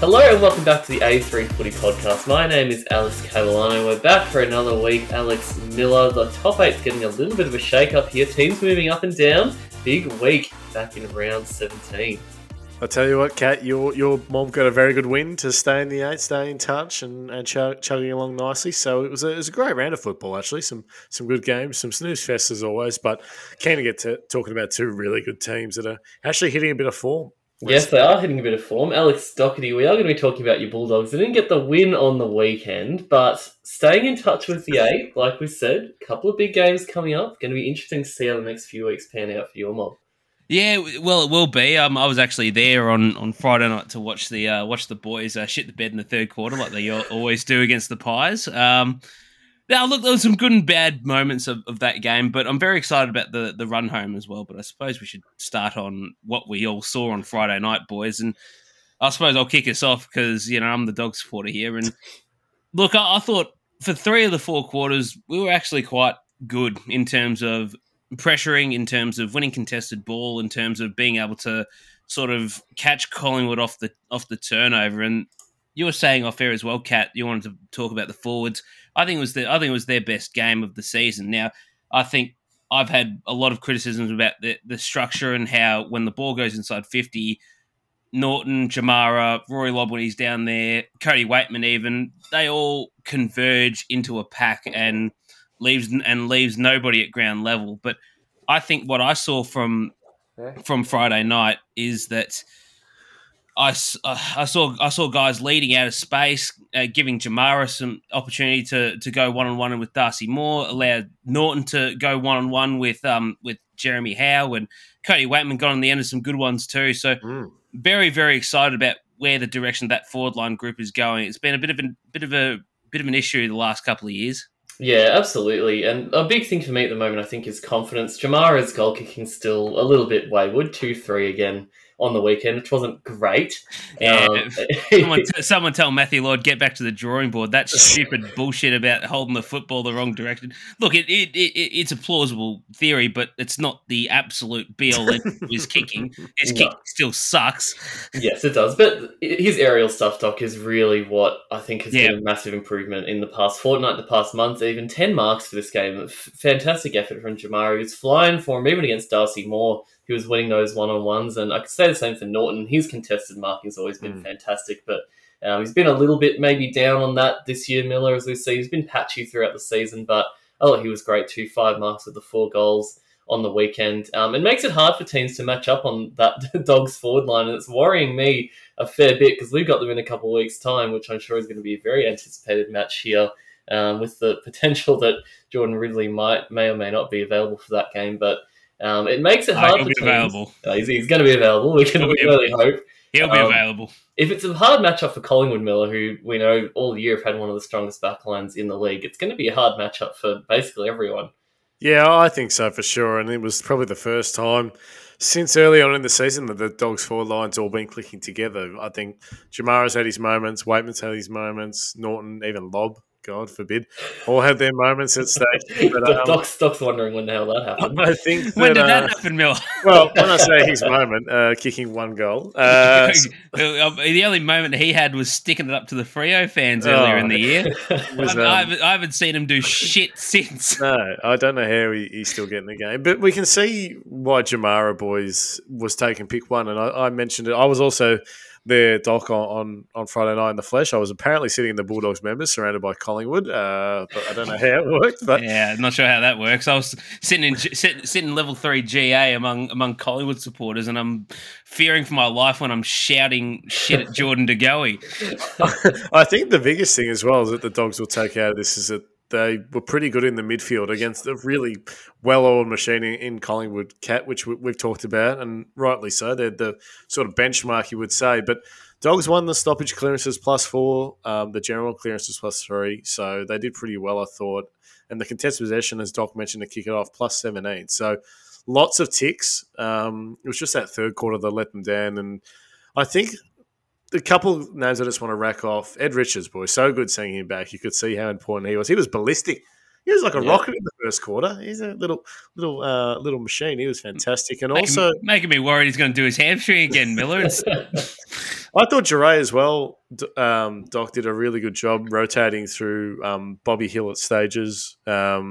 Hello and welcome back to the A3 Footy Podcast. My name is Alex Catalano. We're back for another week. Alex Miller, the top eight's getting a little bit of a shake-up here. Teams moving up and down. Big week back in round 17. I'll tell you what, Kat, your mom got a very good win to stay in the eight, stay in touch and chugging along nicely. So it was a great round of football, actually. Some good games, some snooze fests as always, but keen to get to talking about two really good teams that are actually hitting a bit of form. Yes, they are hitting a bit of form. Alex Doherty, we are going to be talking about your Bulldogs. They didn't get the win on the weekend, but staying in touch with the eight, like we said, a couple of big games coming up. Going to be interesting to see how the next few weeks pan out for your mob. Yeah, well, it will be. I was actually there on Friday night to watch the boys shit the bed in the third quarter like they always do against the Pies. Now, look, there were some good and bad moments of that game, but I'm very excited about the run home as well. But I suppose we should start on what we all saw on Friday night, boys. And I suppose I'll kick us off because, you know, I'm the dog supporter here. And look, I thought for three of the four quarters, we were actually quite good in terms of pressuring, in terms of winning contested ball, in terms of being able to sort of catch Collingwood off the turnover. And you were saying off air as well, Kat, you wanted to talk about the forwards. I think it was their best game of the season. Now, I think I've had a lot of criticisms about the structure and how when the ball goes inside 50, Norton, Jamara, Rory Lobb when he's down there, Cody Waitman even, they all converge into a pack and leaves nobody at ground level. But I think what I saw from Friday night is that I saw guys leading out of space, giving Jamara some opportunity to go one-on-one with Darcy Moore, allowed Norton to go one-on-one with Jeremy Howe, and Cody Waitman got on the end of some good ones too. So very, very excited about where the direction of that forward line group is going. It's been a bit of an issue the last couple of years. Yeah, absolutely. And a big thing for me at the moment, I think, is confidence. Jamara's goal kicking still a little bit wayward, 2-3 again on the weekend, which wasn't great. Yeah. Someone tell Matthew Lord, get back to the drawing board. That stupid bullshit about holding the football the wrong direction. Look, it's a plausible theory, but it's not the absolute be-all end of his kicking. His kicking still sucks. Yes, it does. But his aerial stuff, Doc, is really what I think has been a massive improvement in the past fortnight, the past month, even 10 marks for this game. Fantastic effort from Jamari, who's flying for him, even against Darcy Moore. He was winning those one-on-ones, and I could say the same for Norton. His contested marking has always been fantastic, but he's been a little bit maybe down on that this year, Miller, as we see. He's been patchy throughout the season, but he was great too. 5 marks with the 4 goals on the weekend. It makes it hard for teams to match up on that Dogs forward line, and it's worrying me a fair bit because we've got them in a couple of weeks' time, which I'm sure is going to be a very anticipated match here with the potential that Jordan Ridley may or may not be available for that game, but it makes it hard for teams. He's going to be available. We can really hope. He'll be available. If it's a hard matchup for Collingwood, Miller, who we know all year have had one of the strongest backlines in the league, it's going to be a hard matchup for basically everyone. Yeah, I think so for sure. And it was probably the first time since early on in the season that the Dogs' forward line's all been clicking together. I think Jamara's had his moments, Waitman's had his moments, Norton, even Lobb. God forbid, all had their moments at stake. But, Doc's wondering when the hell that happened. I think that, when did that happen, Mill? Well, when I say his moment, kicking one goal. The only moment he had was sticking it up to the Freo fans earlier in the year. I haven't seen him do shit since. No, I don't know how he's still getting the game. But we can see why Jamara, boys, was taking pick one. And I mentioned it. I was also there, Doc, on Friday night in the flesh. I was apparently sitting in the Bulldogs members surrounded by Collingwood, but I don't know how it worked. But yeah, I'm not sure how that works. I was sitting in level 3 GA among Collingwood supporters, and I'm fearing for my life when I'm shouting shit at Jordan De Goey. I think the biggest thing as well is that the Dogs will take out of this is that they were pretty good in the midfield against a really well-oiled machine in Collingwood, Cat, which we've talked about, and rightly so. They're the sort of benchmark, you would say. But Dogs won the stoppage clearances +4, the general clearances +3. So they did pretty well, I thought. And the contested possession, as Doc mentioned, to kick it off, +17. So lots of ticks. It was just that third quarter that let them down. And I think a couple of names I just want to rack off. Ed Richards, boy, so good seeing him back. You could see how important he was. He was ballistic. He was like a rocket in the first quarter. He's a little machine. He was fantastic. And making me worried he's going to do his hamstring again, Miller. I thought Jarray as well, Doc, did a really good job rotating through Bobby Hill at stages. I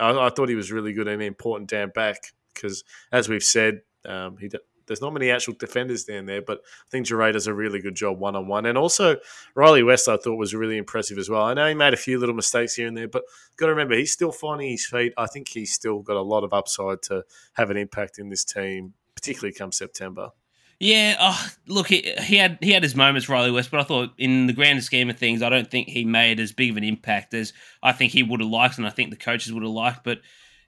thought he was really good and important down back because, as we've said, there's not many actual defenders down there, but I think Jarray does a really good job one-on-one. And also Riley West I thought was really impressive as well. I know he made a few little mistakes here and there, but got to remember he's still finding his feet. I think he's still got a lot of upside to have an impact in this team, particularly come September. Yeah, look, he had his moments, Riley West, but I thought in the grander scheme of things, I don't think he made as big of an impact as I think he would have liked and I think the coaches would have liked, but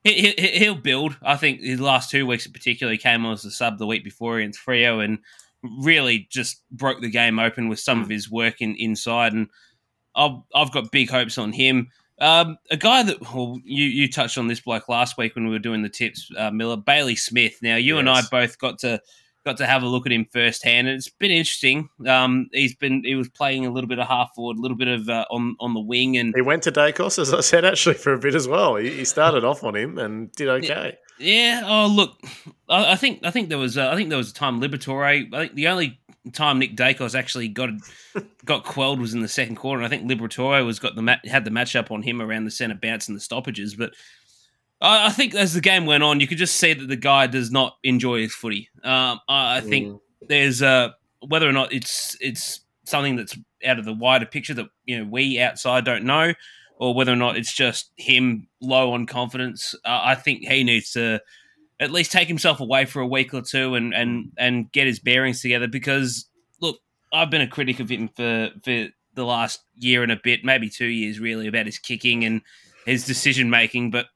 he'll build. I think his last 2 weeks in particular, he came on as a sub the week before against Freo and really just broke the game open with some of his work inside, and I've got big hopes on him. A guy that, well, you touched on this bloke last week when we were doing the tips, Miller, Bailey Smith. Now, you and I both got to have a look at him firsthand, and it's been interesting. He was playing a little bit of half forward, a little bit of on the wing, and he went to Dacos, as I said, actually for a bit as well. He started off on him and did okay. Yeah. Oh, look, I think there was a time Liberatore. I think the only time Nick Dacos actually got quelled was in the second quarter. And I think Liberatore had the matchup on him around the centre bounce and the stoppages, but I think as the game went on, you could just see that the guy does not enjoy his footy. I think there's whether or not it's something that's out of the wider picture that we outside don't know, or whether or not it's just him low on confidence. I think he needs to at least take himself away for a week or two and get his bearings together. Because look, I've been a critic of him for the last year and a bit, maybe 2 years, really, about his kicking and his decision making, but.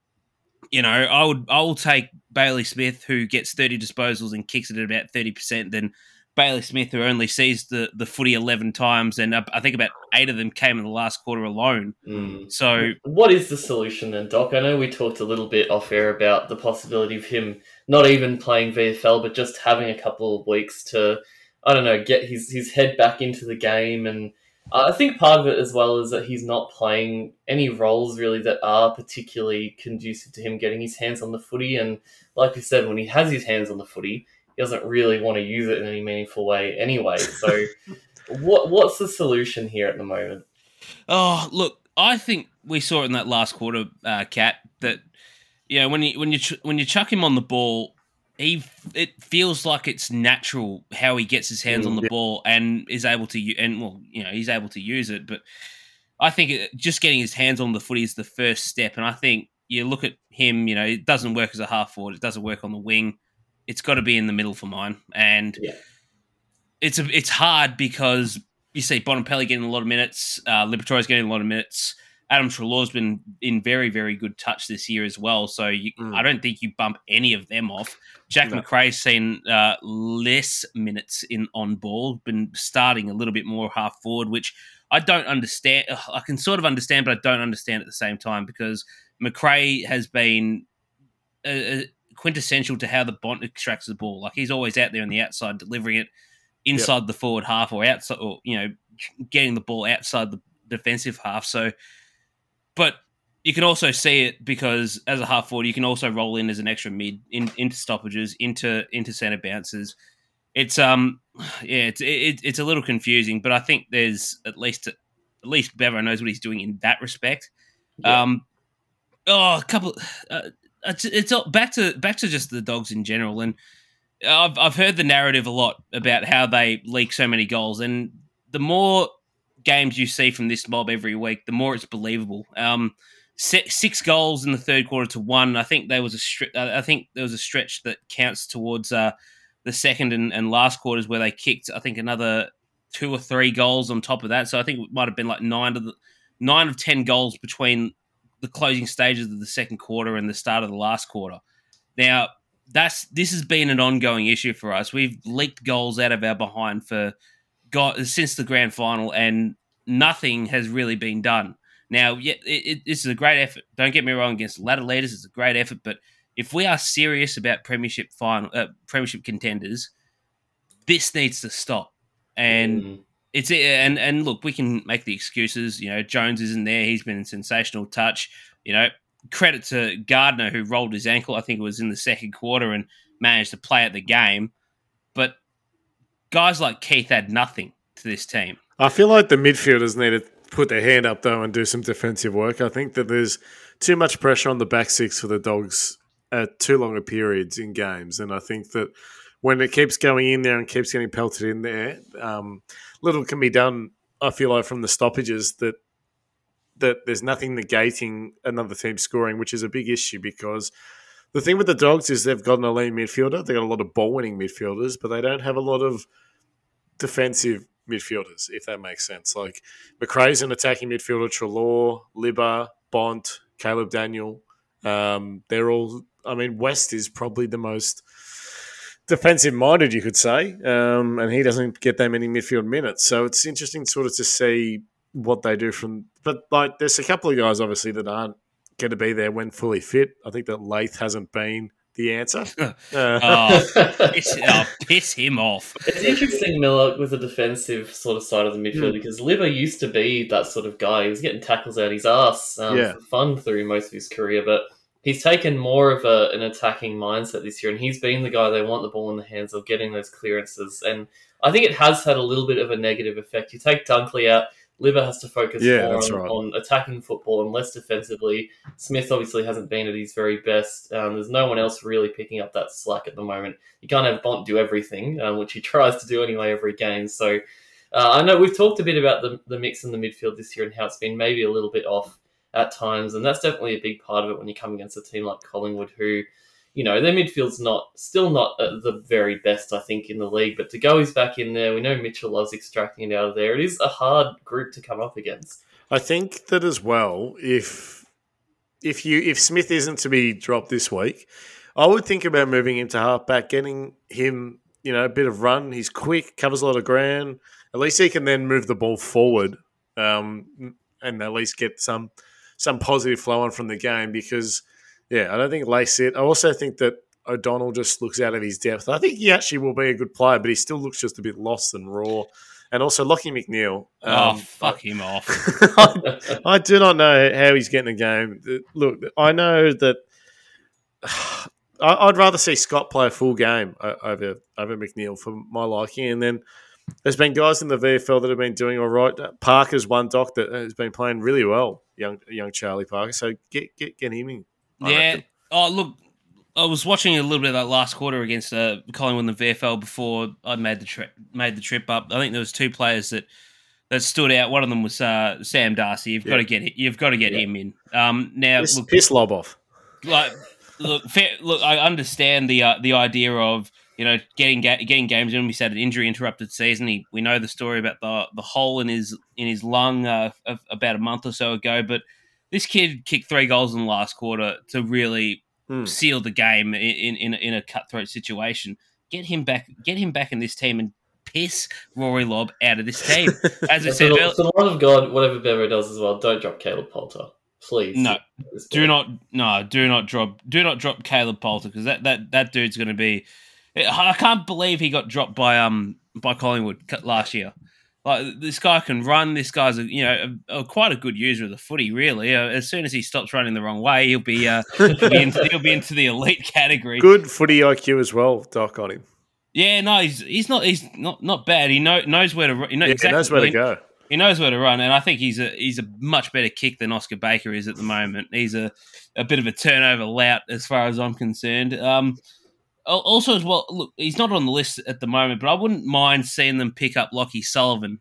I'll take Bailey Smith, who gets 30 disposals and kicks it at about 30%, than Bailey Smith, who only sees the footy 11 times, and I think about 8 of them came in the last quarter alone. Mm. So, what is the solution then, Doc? I know we talked a little bit off air about the possibility of him not even playing VFL, but just having a couple of weeks to, I don't know, get his head back into the game. And I think part of it as well is that he's not playing any roles really that are particularly conducive to him getting his hands on the footy. And like you said, when he has his hands on the footy, he doesn't really want to use it in any meaningful way anyway. So what's the solution here at the moment? Oh, look, I think we saw it in that last quarter, Kat, that when you chuck him on the ball, it feels like it's natural how he gets his hands on the ball and is able to, and he's able to use it. But I think just getting his hands on the footy is the first step. And I think you look at him, it doesn't work as a half forward. It doesn't work on the wing. It's got to be in the middle for mine. And it's hard because you see Bonapelli getting a lot of minutes. Liberatore's getting a lot of minutes. Adam Trelaw's been in very, very good touch this year as well. So I don't think you bump any of them off. McRae's seen less minutes on ball, been starting a little bit more half forward, which I don't understand. I can sort of understand, but I don't understand at the same time, because McRae has been quintessential to how the Bont extracts the ball. Like, he's always out there on the outside delivering it inside the forward half or outside, or getting the ball outside the defensive half. So. But you can also see it because as a half forward, you can also roll in as an extra mid into stoppages, into centre bounces. It's it's a little confusing, but I think there's at least Bevo knows what he's doing in that respect. Yeah. It's back to just the Dogs in general, and I've heard the narrative a lot about how they leak so many goals, and the more games you see from this mob every week, the more it's believable. 6 goals in the third quarter to 1. I think there was a stretch that counts towards the second and last quarters where they kicked, I think, another 2 or 3 goals on top of that. So I think it might have been like 9 of 10 goals between the closing stages of the second quarter and the start of the last quarter. Now, this has been an ongoing issue for us. We've leaked goals out of our behind since the grand final, and nothing has really been done. Now, this is a great effort. Don't get me wrong, against ladder leaders, it's a great effort. But if we are serious about premiership contenders, this needs to stop. And it's and look, we can make the excuses. Jones isn't there; he's been in sensational touch. Credit to Gardner, who rolled his ankle. I think it was in the second quarter and managed to play at the game, but. Guys like Keith had nothing. to this team. I feel like the midfielders need to put their hand up, though, and do some defensive work. I think that there's too much pressure on the back six for the Dogs at too long of periods in games. And I think that when it keeps going in there and keeps getting pelted in there, little can be done, I feel like, from the stoppages that there's nothing negating another team scoring, which is a big issue because the thing with the Dogs is they've got an elite midfielder. They've got a lot of ball-winning midfielders, but they don't have a lot of defensive midfielders, if that makes sense. Like McRae's an attacking midfielder, Treloar, Libba, Bont, Caleb Daniel. They're all, I mean, West is probably the most defensive-minded, you could say, and he doesn't get that many midfield minutes. So it's interesting sort of to see what they do from, but like there's a couple of guys obviously that aren't going to be there when fully fit. I think that Lath hasn't been the answer. Piss him off. It's interesting, Miller, with the defensive sort of side of the midfield because Libba used to be that sort of guy. He was getting tackles out his ass for fun through most of his career, but he's taken more of an attacking mindset this year, and he's been the guy they want the ball in the hands of, getting those clearances. And I think it has had a little bit of a negative effect. You take Dunkley out, Libba has to focus more on attacking football and less defensively. Smith obviously hasn't been at his very best. There's no one else really picking up that slack at the moment. You can't have Bont do everything, which he tries to do anyway every game. So I know we've talked a bit about the mix in the midfield this year and how it's been maybe a little bit off at times, and that's definitely a big part of it when you come against a team like Collingwood who, you know, their midfield's not the very best, I think, in the league. But Dacos back in there. We know Mitchell loves extracting it out of there. It is a hard group to come up against. I think that as well, if Smith isn't to be dropped this week, I would think about moving him to halfback, getting him, you know, a bit of run. He's quick, covers a lot of ground. At least he can then move the ball forward and at least get some positive flow on from the game because – yeah, I don't think Lace it. I also think that O'Donnell just looks out of his depth. I think he actually will be a good player, but he still looks just a bit lost and raw. And also Lachie McNeil. Fuck him off. I do not know how he's getting the game. Look, I know that I'd rather see Scott play a full game over McNeil for my liking. And then there's been guys in the VFL that have been doing all right. Parker's one, Doc, that has been playing really well, young Charlie Parker. So get him in. Yeah. Oh, look, I was watching a little bit of that last quarter against Collingwood in the VFL before I made the trip up. I think there was two players that stood out. One of them was Sam Darcy. You've got to get him in. Now look, piss Lobb off. Like, look, I understand the idea of, you know, getting games in. We said an injury interrupted season. We know the story about the hole in his lung about a month or so ago, but this kid kicked 3 goals in the last quarter to really seal the game in a cutthroat situation. Get him back in this team and piss Rory Lobb out of this team. As I said earlier, for the love of God, whatever Bevo does as well, don't drop Caleb Poulter, please. No, do not drop Caleb Poulter because that dude's going to be. I can't believe he got dropped by Collingwood last year. Like, this guy can run. This guy's, quite a good user of the footy. Really, as soon as he stops running the wrong way, he'll be into the elite category. Good footy IQ as well, Doc, on him. Yeah, no, he's not bad. He knows where to. He knows where to go. He knows where to run, and I think he's a much better kick than Oscar Baker is at the moment. He's a bit of a turnover lout as far as I'm concerned. Also, as well, look, he's not on the list at the moment, but I wouldn't mind seeing them pick up Lachie Sullivan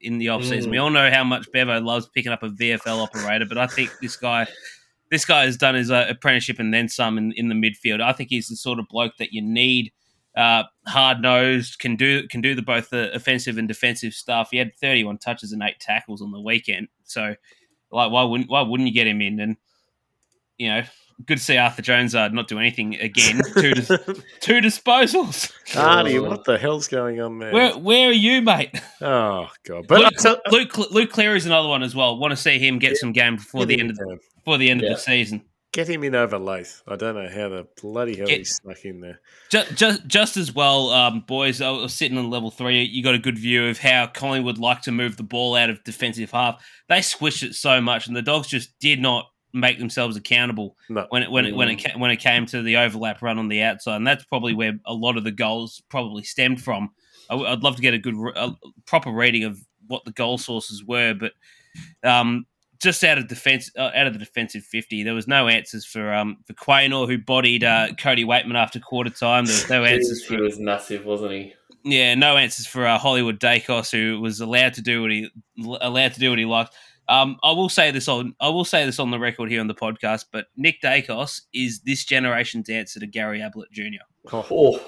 in the offseason. We all know how much Bevo loves picking up a VFL operator, but I think this guy has done his apprenticeship and then some in the midfield. I think he's the sort of bloke that you need, hard-nosed, can do both the offensive and defensive stuff. He had 31 touches and 8 tackles on the weekend, so like why wouldn't you get him in? And you know, good to see Arthur Jones not do anything again. Two disposals. Artie, what the hell's going on, man? Where are you, mate? Oh God! But Luke Cleary's another one as well. Want to see him get some game before the end of the season. Get him in over Lath. I don't know how the bloody hell he's stuck in there. Just as well, boys. I was sitting on level 3. You got a good view of how Collingwood like to move the ball out of defensive half. They squished it so much, and the Dogs just did not make themselves accountable when it came to the overlap run on the outside, and that's probably where a lot of the goals probably stemmed from. I'd love to get a good, proper reading of what the goal sources were, but just out of the defensive 50, there was no answers for Quaynor, who bodied Cody Waitman after quarter time. There was no answers for. He was massive, wasn't he? Yeah, no answers for Hollywood Dacos, who was allowed to do what he liked. I will say this on the record here on the podcast, but Nick Dacos is this generation's answer to Gary Ablett Jr. Oh,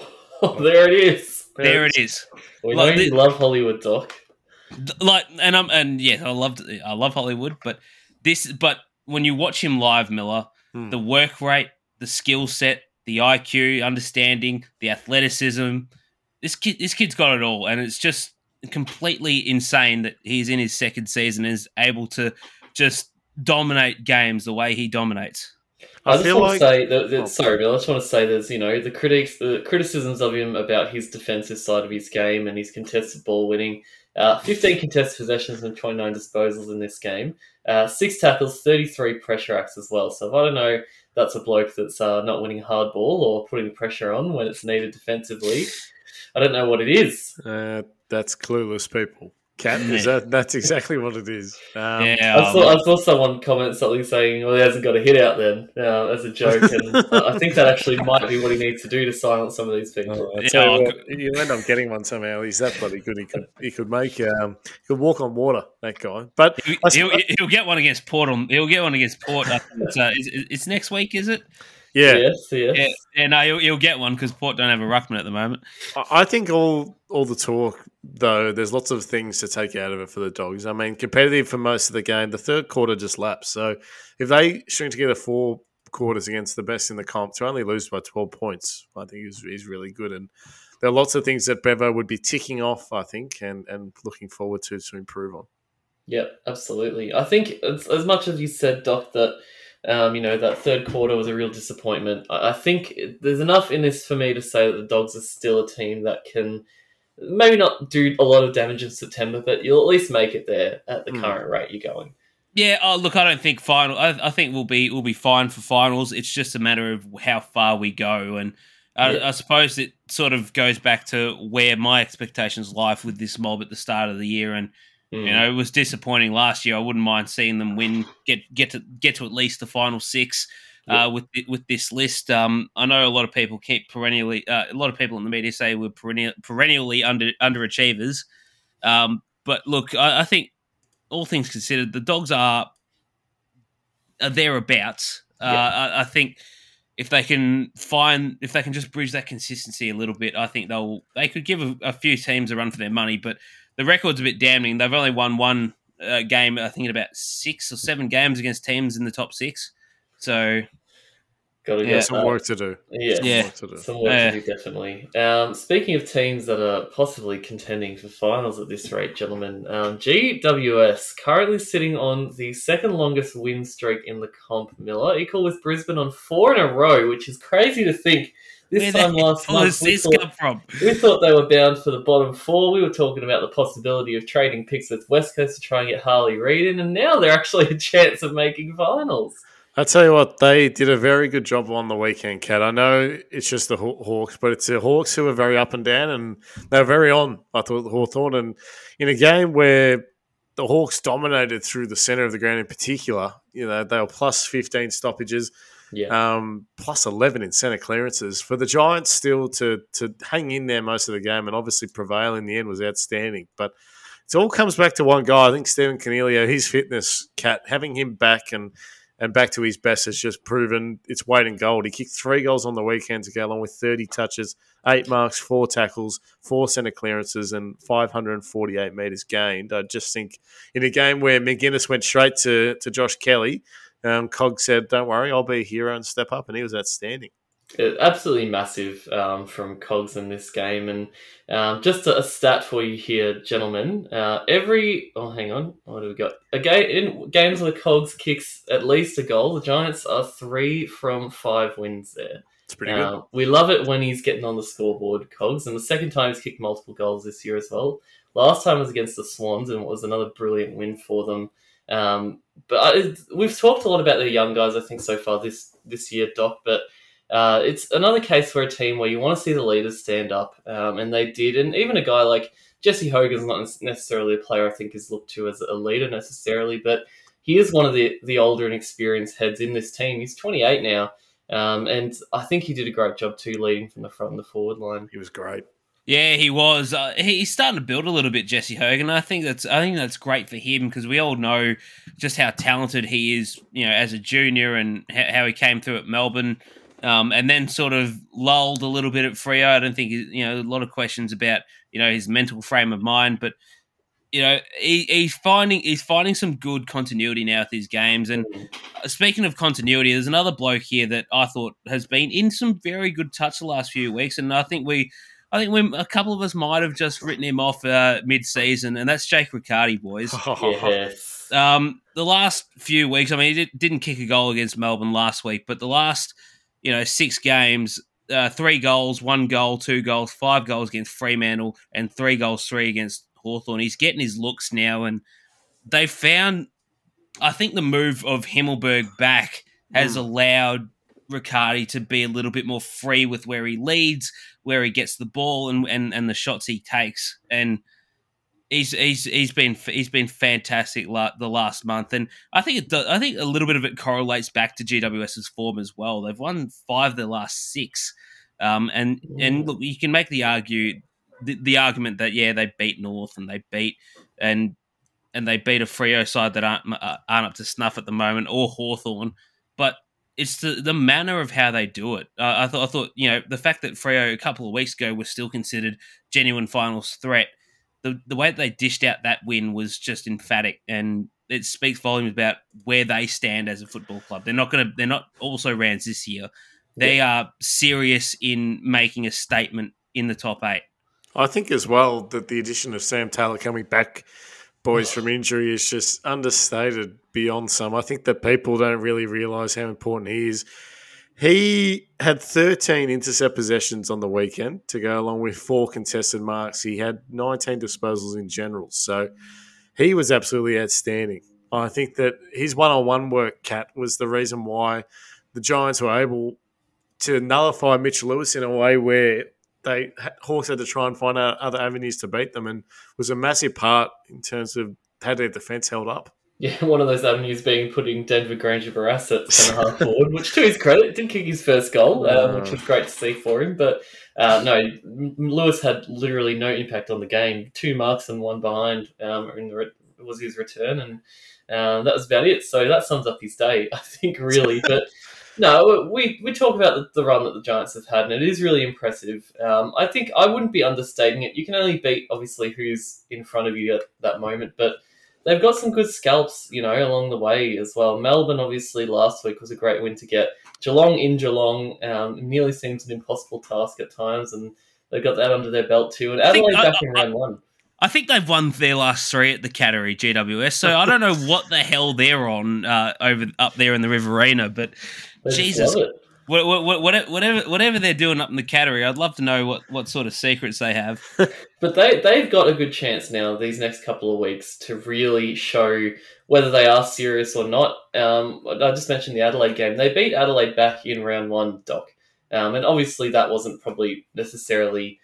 there it is. There it is. We like, know you love Hollywood, Doc. I love Hollywood, but when you watch him live, Miller, the work rate, the skill set, the IQ, understanding, the athleticism, this kid's got it all, and it's just completely insane that he's in his second season and is able to just dominate games the way he dominates. I just want to say there's, the criticisms of him about his defensive side of his game and his contested ball winning. 15 contested possessions and 29 disposals in this game. 6 tackles, 33 pressure acts as well. So if I don't know, that's a bloke that's not winning hard ball or putting pressure on when it's needed defensively. I don't know what it is. That's clueless people. Kat, that's exactly what it is. I saw someone comment something saying, well, he hasn't got a hit out then, as a joke. And I think that actually might be what he needs to do to silence some of these people. You'll end up getting one somehow. He's that bloody good. He could walk on water, that guy. But he'll get one against Port. He'll get one against Port. It's next week, is it? Yeah. Yes. Yeah, no, he'll get one because Port don't have a ruckman at the moment. I think all the talk, though, there's lots of things to take out of it for the Dogs. I mean, competitive for most of the game. The third quarter just lapsed. So if they string together 4 quarters against the best in the comp to only lose by 12 points, I think is really good. And there are lots of things that Bevo would be ticking off, I think, and looking forward to improve on. Yeah, absolutely. I think as much as you said, Doc, that that third quarter was a real disappointment. I think there's enough in this for me to say that the Dogs are still a team that can maybe not do a lot of damage in September, but you'll at least make it there at the current rate you're going. Yeah. Oh, look, I don't think final. I think we'll be fine for finals. It's just a matter of how far we go, and I suppose it sort of goes back to where my expectations lie with this mob at the start of the year, and. It was disappointing last year. I wouldn't mind seeing them win, get to at least the final 6 with this list. I know a lot of people a lot of people in the media say we're perennially underachievers. But look, I think all things considered, the Dogs are thereabouts. I think if they can just bridge that consistency a little bit, I think they could give a few teams a run for their money, but. The record's a bit damning. They've only won one game, I think, in about 6 or 7 games against teams in the top 6. So, got some work to do. Some work to do, definitely. Speaking of teams that are possibly contending for finals at this rate, gentlemen, GWS currently sitting on the second longest win streak in the comp, Miller, equal with Brisbane on 4 in a row, which is crazy to think. This time last month, we thought they were bound for the bottom 4. We were talking about the possibility of trading picks with West Coast to try and get Harley Reid in, and now they're actually a chance of making finals. I tell you what, they did a very good job on the weekend, Kat. I know it's just the Hawks, but it's the Hawks who are very up and down, and they're very on, I thought, Hawthorn. And in a game where the Hawks dominated through the centre of the ground in particular, they were plus 15 stoppages. Yeah. Plus 11 in centre clearances. For the Giants still to hang in there most of the game and obviously prevail in the end was outstanding. But it all comes back to one guy. I think Stephen Cornelio, his fitness, Kat, having him back and back to his best has just proven its weight in gold. He kicked 3 goals on the weekend to go along with 30 touches, 8 marks, 4 tackles, 4 centre clearances and 548 metres gained. I just think in a game where McGuinness went straight to Josh Kelly, Cog said, don't worry, I'll be a hero and step up, and he was outstanding. Absolutely massive from Cogs in this game. And just a stat for you here, gentlemen. What have we got? In games where Cogs kicks at least a goal, the Giants are 3 from 5 wins there. It's pretty good. We love it when he's getting on the scoreboard, Cogs. And the second time he's kicked multiple goals this year as well. Last time was against the Swans, and it was another brilliant win for them. But we've talked a lot about the young guys, I think, so far this year, Doc. But It's another case for a team where you want to see the leaders stand up, and they did. And even a guy like Jesse Hogan's not necessarily a player I think is looked to as a leader necessarily, but he is one of the older and experienced heads in this team. He's 28 now, and I think he did a great job too, leading from the front and the forward line. He was great. Yeah, he was. He's starting to build a little bit, Jesse Hogan. I think that's great for him because we all know just how talented he is, you know, as a junior and how he came through at Melbourne, and then sort of lulled a little bit at Freo. I don't think, you know, a lot of questions about, you know, his mental frame of mind, but you know, he's finding some good continuity now with his games. And speaking of continuity, there's another bloke here that I thought has been in some very good touch the last few weeks, and I think a couple of us might have just written him off mid-season, and that's Jake Riccardi, boys. Yes. The last few weeks, I mean, he didn't kick a goal against Melbourne last week, but the last, you know, 6 games, 3 goals, 1 goal, 2 goals, 5 goals against Fremantle, and 3 goals, 3 against Hawthorn. He's getting his looks now, and they found, I think the move of Himmelberg back has allowed Riccardi to be a little bit more free with where he leads, where he gets the ball, and the shots he takes. And he's been fantastic the last month. And I think I think a little bit of it correlates back to GWS's form as well. They've won 5 of their last 6, and look, you can make the argument that they beat North and they beat and they beat a Freo side that aren't up to snuff at the moment, or Hawthorn, but it's the manner of how they do it. I thought, you know, the fact that Freo a couple of weeks ago was still considered genuine finals threat, the way that they dished out that win was just emphatic, and it speaks volumes about where they stand as a football club. They're not also Rans this year. They are serious in making a statement in the top 8. I think as well that the addition of Sam Taylor coming back, boys, from injury is just understated beyond some. I think that people don't really realise how important he is. He had 13 intercept possessions on the weekend to go along with 4 contested marks. He had 19 disposals in general. So he was absolutely outstanding. I think that his one-on-one work, Kat, was the reason why the Giants were able to nullify Mitch Lewis in a way where Hawks had to try and find out other avenues to beat them, and was a massive part in terms of how their defence held up. Yeah, one of those avenues being putting Denver Granger Barras at centre-half forward, which, to his credit, did kick his first goal, which was great to see for him. But no, Lewis had literally no impact on the game. 2 marks and 1 behind was his return, and that was about it. So that sums up his day, I think, really. But no, we talk about the run that the Giants have had, and it is really impressive. I think I wouldn't be understating it. You can only beat, obviously, who's in front of you at that moment, but they've got some good scalps, you know, along the way as well. Melbourne, obviously, last week was a great win to get. Geelong in Geelong nearly seems an impossible task at times, and they've got that under their belt too. And Adelaide back in round 1. I think they've won their last 3 at the Cattery, GWS, so I don't know what the hell they're on over up there in the Riverina, but Jesus, whatever they're doing up in the Cattery, I'd love to know what sort of secrets they have. But they've got a good chance now these next couple of weeks to really show whether they are serious or not. I just mentioned the Adelaide game. They beat Adelaide back in round 1, Doc, and obviously that wasn't probably necessarily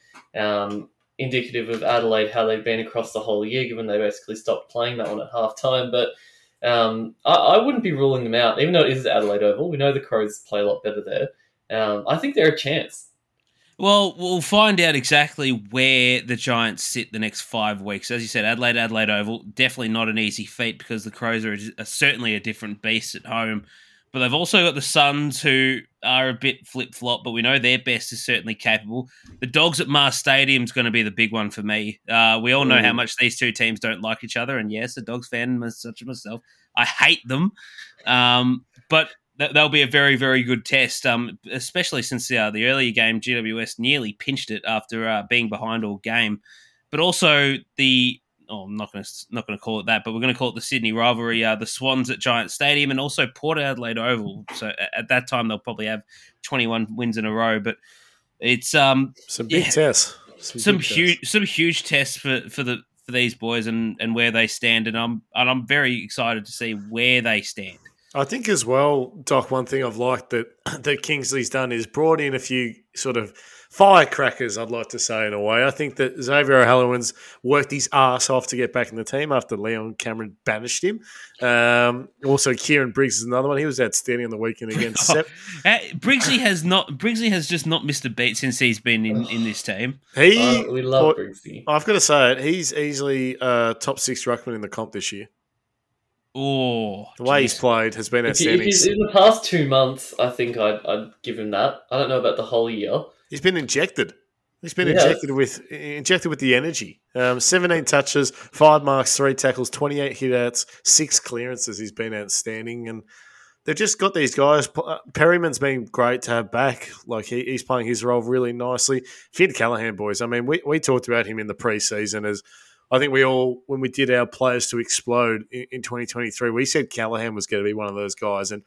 indicative of Adelaide, how they've been across the whole year, given they basically stopped playing that one at half-time. But I wouldn't be ruling them out, even though it is Adelaide Oval. We know the Crows play a lot better there. I think they're a chance. Well, we'll find out exactly where the Giants sit the next 5 weeks. As you said, Adelaide Oval, definitely not an easy feat because the Crows are certainly a different beast at home. But they've also got the Suns, who are a bit flip-flop, but we know their best is certainly capable. The Dogs at Mars Stadium is going to be the big one for me. We all know how much these two teams don't like each other, and yes, a Dogs fan such as myself, I hate them. But they'll be a very, very good test, especially since the earlier game, GWS nearly pinched it after being behind all game. But also I'm not going to call it that, but we're going to call it the Sydney rivalry, the Swans at Giant Stadium, and also Port Adelaide Oval. So at that time, they'll probably have 21 wins in a row. But it's some big tests, some huge tests for these boys and where they stand. And I'm very excited to see where they stand. I think as well, Doc, one thing I've liked that Kingsley's done is brought in a few sort of firecrackers, I'd like to say, in a way. I think that Xavier O'Halloran's worked his ass off to get back in the team after Leon Cameron banished him. Also, Kieran Briggs is another one. He was outstanding on the weekend against Sepp. Briggsy has just not missed a beat since he's been in this team. We love Briggsy. I've got to say it. He's easily top six ruckman in the comp this year. Oh, the way he's played has been outstanding. In the past 2 months, I think I'd give him that. I don't know about the whole year. He's been injected. He's been injected with the energy. 17 touches, 5 marks, 3 tackles, 28 hit-outs, 6 clearances. He's been outstanding. And they've just got these guys. Perryman's been great to have back. Like he's playing his role really nicely. Fid Callahan, boys. I mean, we talked about him in the preseason as I think we all, when we did our players to explode in 2023, we said Callahan was going to be one of those guys. And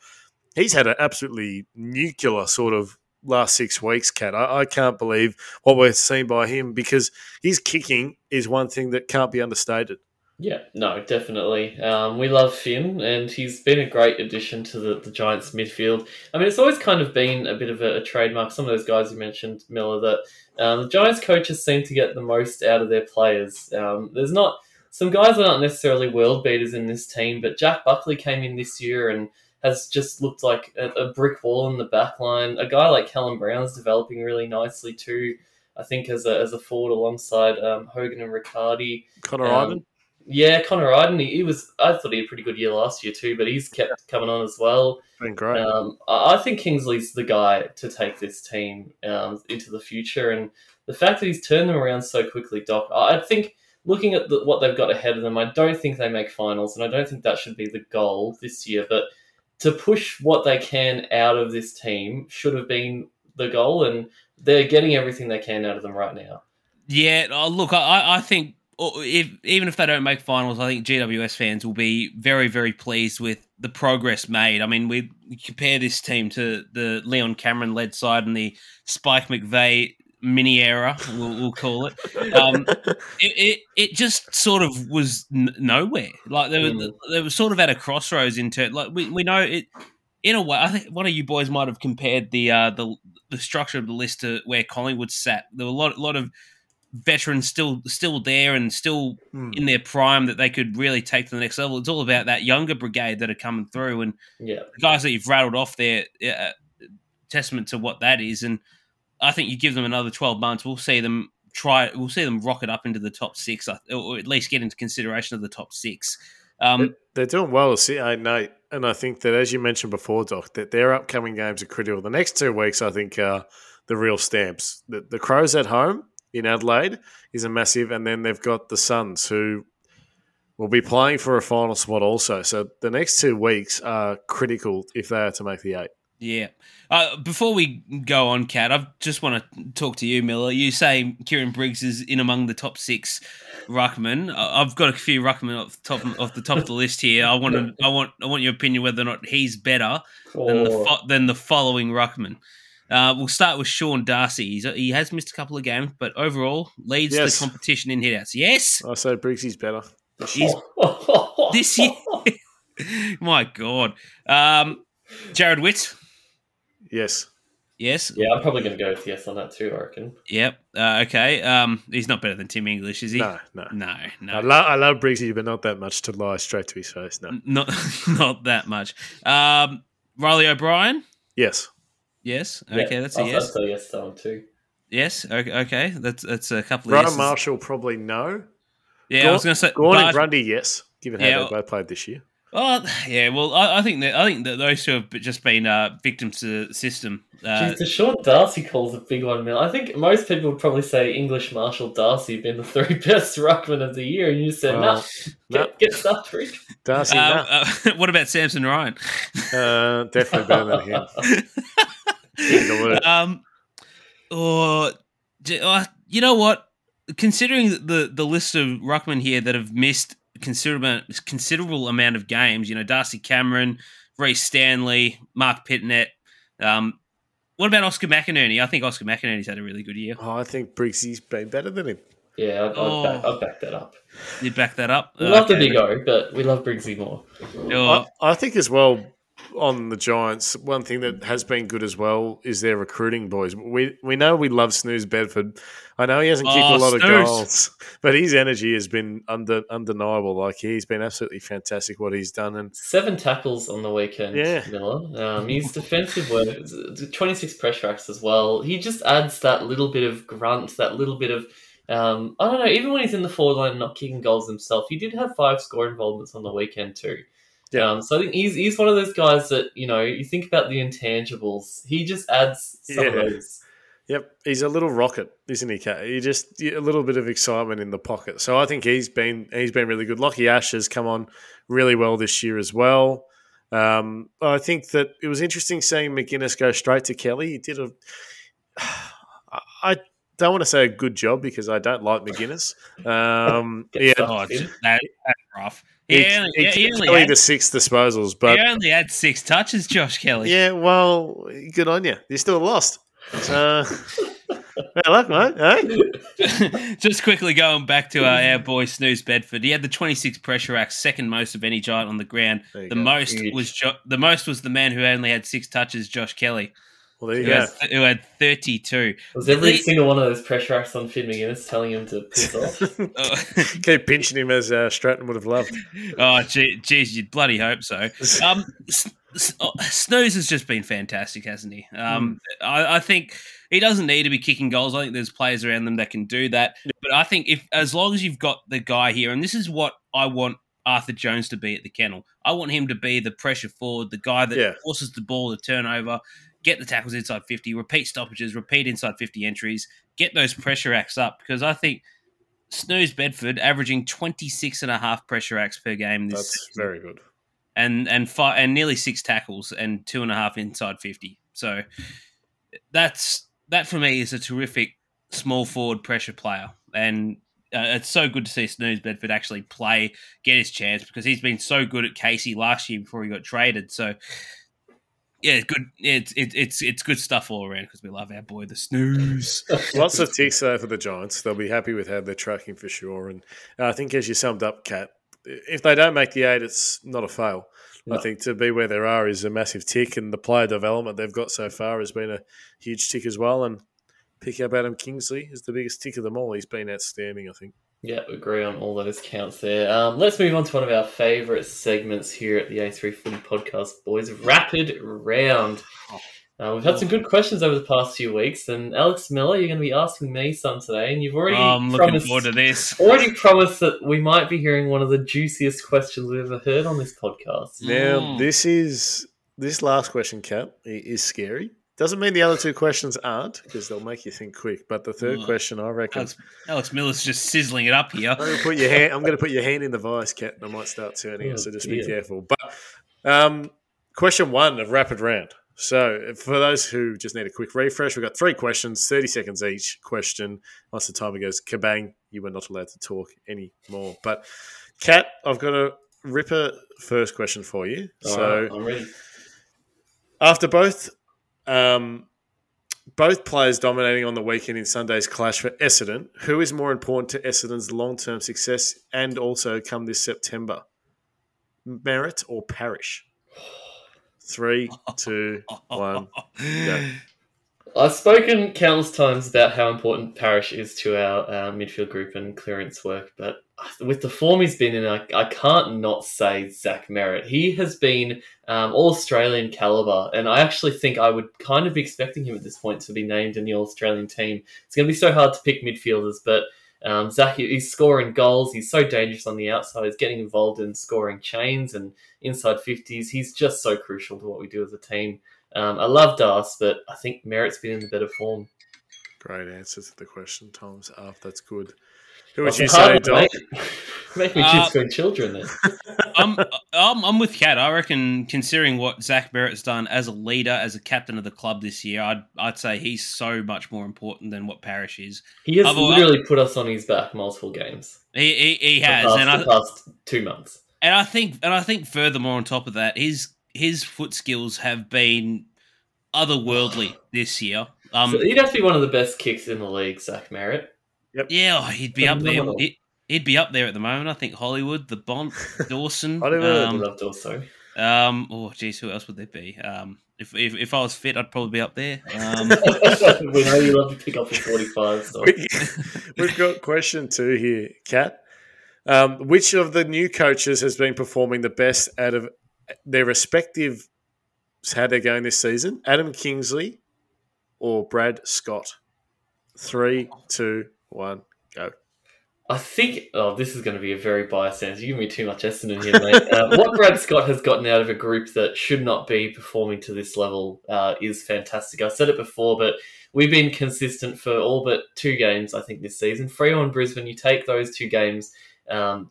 he's had an absolutely nuclear sort of last 6 weeks, Kat. I can't believe what we're seeing by him because his kicking is one thing that can't be understated. Yeah, no, definitely. We love Finn, and he's been a great addition to the Giants midfield. I mean, it's always kind of been a bit of a trademark. Some of those guys you mentioned, Miller, that the Giants coaches seem to get the most out of their players. There's not some guys that aren't necessarily world beaters in this team, but Jack Buckley came in this year and has just looked like a brick wall in the back line. A guy like Callum Brown's developing really nicely too, I think, as a forward alongside Hogan and Riccardi. Connor Iden, I thought he had a pretty good year last year too, but he's kept coming on as well. Been great. I think Kingsley's the guy to take this team into the future, and the fact that he's turned them around so quickly, Doc, I think looking at what they've got ahead of them, I don't think they make finals, and I don't think that should be the goal this year, but to push what they can out of this team should have been the goal, and they're getting everything they can out of them right now. Yeah, look, I think... Even if they don't make finals, I think GWS fans will be very, very pleased with the progress made. I mean, we compare this team to the Leon Cameron-led side and the Spike McVeigh mini era, we'll call it. It just sort of was nowhere. Like they were sort of at a crossroads in turn. Like we know it in a way. I think one of you boys might have compared the structure of the list to where Collingwood sat. There were a lot of veterans still there and still in their prime that they could really take to the next level. It's all about that younger brigade that are coming through, and the guys that you've rattled off there, testament to what that is. And I think you give them another 12 months, we'll see them rocket up into the top six, or at least get into consideration of the top six. They're doing well, Nate, and I think that, as you mentioned before, Doc, that their upcoming games are critical. The next 2 weeks, I think, are the real stamps. The Crows at home in Adelaide is a massive, and then they've got the Suns, who will be playing for a final spot also. So the next 2 weeks are critical if they are to make the eight. Yeah. Before we go on, Kat, I just want to talk to you, Miller. You say Kieran Briggs is in among the top six ruckman. I've got a few ruckman off the top of the list here. I want your opinion whether or not he's better than the following ruckman. We'll start with Sean Darcy. He has missed a couple of games, but overall leads the competition in hitouts. Yes, I say Briggsy's better. This year, my God, Jared Witt. Yes. Yeah, I'm probably going to go with yes on that too, I reckon. Yep. Okay. He's not better than Tim English, is he? No. I love Briggsy, but not that much to lie straight to his face. No, not that much. Riley O'Brien. Yes. Yes. Okay, yeah, that's a yes. That's a yes time too. Yes. Okay. That's a couple of yeses. Rowan Marshall, probably no. Yeah, I was going to say Gorn and Grundy. Yes, given how they both played this year. Oh, yeah. Well, I think that those two have just been victims to the system. The Sean Darcy call's a big one, man. I think most people would probably say English, Marshall, Darcy have been the three best ruckmen of the year, and you said no. Get stuffed, Rick. Darcy. What about Samson Ryan? Definitely better than him. You know what? Considering the list of ruckmen here that have missed considerable amount of games, you know, Darcy Cameron, Reece Stanley, Mark Pitnett. What about Oscar McInerney? I think Oscar McInerney's had a really good year. Oh, I think Briggsy's been better than him. Yeah, I'd back that up. You'd back that up? We love the big O, but we love Briggsy more. I think as well, on the Giants, one thing that has been good as well is their recruiting, boys. We know we love Snooze Bedford. I know he hasn't kicked a lot of goals, but his energy has been undeniable. Like, he's been absolutely fantastic what he's done. And 7 tackles on the weekend, Miller. His defensive work, 26 pressure acts as well. He just adds that little bit of grunt, that little bit of, I don't know, even when he's in the forward line and not kicking goals himself, he did have 5 score involvements on the weekend too. Yeah. So I think he's one of those guys that, you know, you think about the intangibles. He just adds some of those. Yep. He's a little rocket, isn't he, Kat? He just a little bit of excitement in the pocket. So I think he's been really good. Lockie Ash has come on really well this year as well. I think that it was interesting seeing McGuinness go straight to Kelly. He did I don't want to say a good job because I don't like McGuinness. That's rough. He only had 6 disposals, but he only had 6 touches, Josh Kelly. Yeah, well, good on you. You still lost. Bad luck, mate. Eh? Just quickly going back to our boy Snooze Bedford. He had the 26 pressure acts, second most of any Giant on the ground. The most was the man who only had 6 touches, Josh Kelly. Well, there you go. Who had 32. Was every single one of those pressure acts on Finn McGuinness telling him to piss off? Keep pinching him as Stratton would have loved. Oh, geez, you'd bloody hope so. Snooze has just been fantastic, hasn't he? I think he doesn't need to be kicking goals. I think there's players around them that can do that. But I think as long as you've got the guy here, and this is what I want Arthur Jones to be at the Kennel. I want him to be the pressure forward, the guy that forces the ball to turn over, get the tackles inside 50, repeat stoppages, repeat inside 50 entries, get those pressure acts up, because I think Snooze Bedford averaging 26.5 pressure acts per game this season. That's very good. And nearly 6 tackles and 2.5 inside 50. So that for me is a terrific small forward pressure player. And it's so good to see Snooze Bedford actually play, get his chance, because he's been so good at Casey last year before he got traded. So yeah, good. It's good stuff all around because we love our boy the Snooze. Lots of ticks there for the Giants. They'll be happy with how they're tracking for sure. And I think, as you summed up, Kat, if they don't make the 8, it's not a fail. No. I think to be where they are is a massive tick, and the player development they've got so far has been a huge tick as well. And pick up Adam Kingsley is the biggest tick of them all. He's been outstanding, I think. Yeah, agree on all those counts there. Let's move on to one of our favourite segments here at the A3 Footy Podcast, boys. Rapid Round. We've had some good questions over the past few weeks, and Alex Miller, you're going to be asking me some today, and you've already promised that we might be hearing one of the juiciest questions we've ever heard on this podcast. Now, this last question, Kat, is scary. Doesn't mean the other 2 questions aren't, because they'll make you think quick. But the third question, I reckon, Alex Miller's just sizzling it up here. I'm going to put your hand in the vice, Kat, and I might start turning it. So just be careful. But question 1 of Rapid Round. So for those who just need a quick refresh, we've got 3 questions, 30 seconds each question. Most of the time it goes kabang. You were not allowed to talk anymore. But Kat, I've got a ripper first question for you. So I'm ready. After both players dominating on the weekend in Sunday's clash for Essendon, who is more important to Essendon's long-term success and also come this September? Merritt or Parrish? 3, 2, 1, go. I've spoken countless times about how important Parrish is to our midfield group and clearance work, but with the form he's been in, I can't not say Zach Merritt. He has been All-Australian calibre, and I actually think I would kind of be expecting him at this point to be named in the All-Australian team. It's going to be so hard to pick midfielders, but Zach, he's scoring goals. He's so dangerous on the outside. He's getting involved in scoring chains and inside 50s. He's just so crucial to what we do as a team. I love Darce, but I think Merritt's been in the better form. Great answer to the question, Tom's up. That's good. Who would you say, Dom? Make me choose for children then. I'm with Kat. I reckon, considering what Zach Merritt's done as a leader, as a captain of the club this year, I'd say he's so much more important than what Parrish is. He has literally put us on his back multiple games. He has, the past 2 months. And I think furthermore on top of that, his foot skills have been otherworldly this year. So he'd have to be one of the best kicks in the league, Zach Merritt. Yep. Yeah, he'd be phenomenal. Up there. He'd be up there at the moment. I think Hollywood, the Bont, Dawson. I don't know. I love Dawson. Who else would there be? If I was fit, I'd probably be up there. We know you love to pick up the 45. So. We've got question 2 here, Kat. Which of the new coaches has been performing the best out of their respective how they're going this season? Adam Kingsley or Brad Scott? 3, 2, 1, go. I think this is going to be a very biased answer. You give me too much Essendon here, mate. What Brad Scott has gotten out of a group that should not be performing to this level is fantastic. I said it before, but we've been consistent for all but 2 games, I think, this season. Freo and Brisbane, you take those 2 games, 14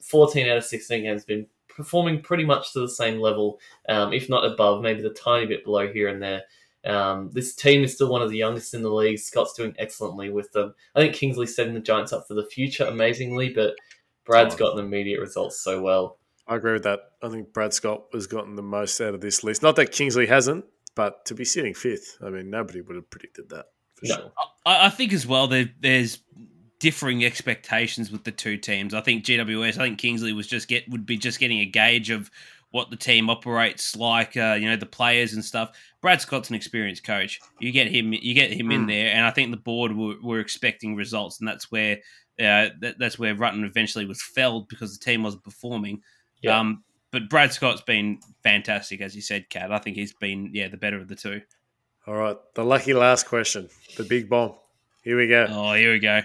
out of 16 games been performing pretty much to the same level, if not above, maybe the tiny bit below here and there. This team is still one of the youngest in the league. Scott's doing excellently with them. I think Kingsley's setting the Giants up for the future amazingly, but Brad's gotten immediate results so well. I agree with that. I think Brad Scott has gotten the most out of this list. Not that Kingsley hasn't, but to be sitting 5th, I mean, nobody would have predicted that for sure. I think as well there's differing expectations with the 2 teams. I think GWS, I think Kingsley was would be getting a gauge of what the team operates like, the players and stuff. Brad Scott's an experienced coach. You get him in there, and I think the board were expecting results, and that's where Rutten eventually was felled because the team wasn't performing. Yeah. But Brad Scott's been fantastic, as you said, Kat. I think he's been the better of the 2. All right, the lucky last question, the big bomb. Here we go. Oh, here we go.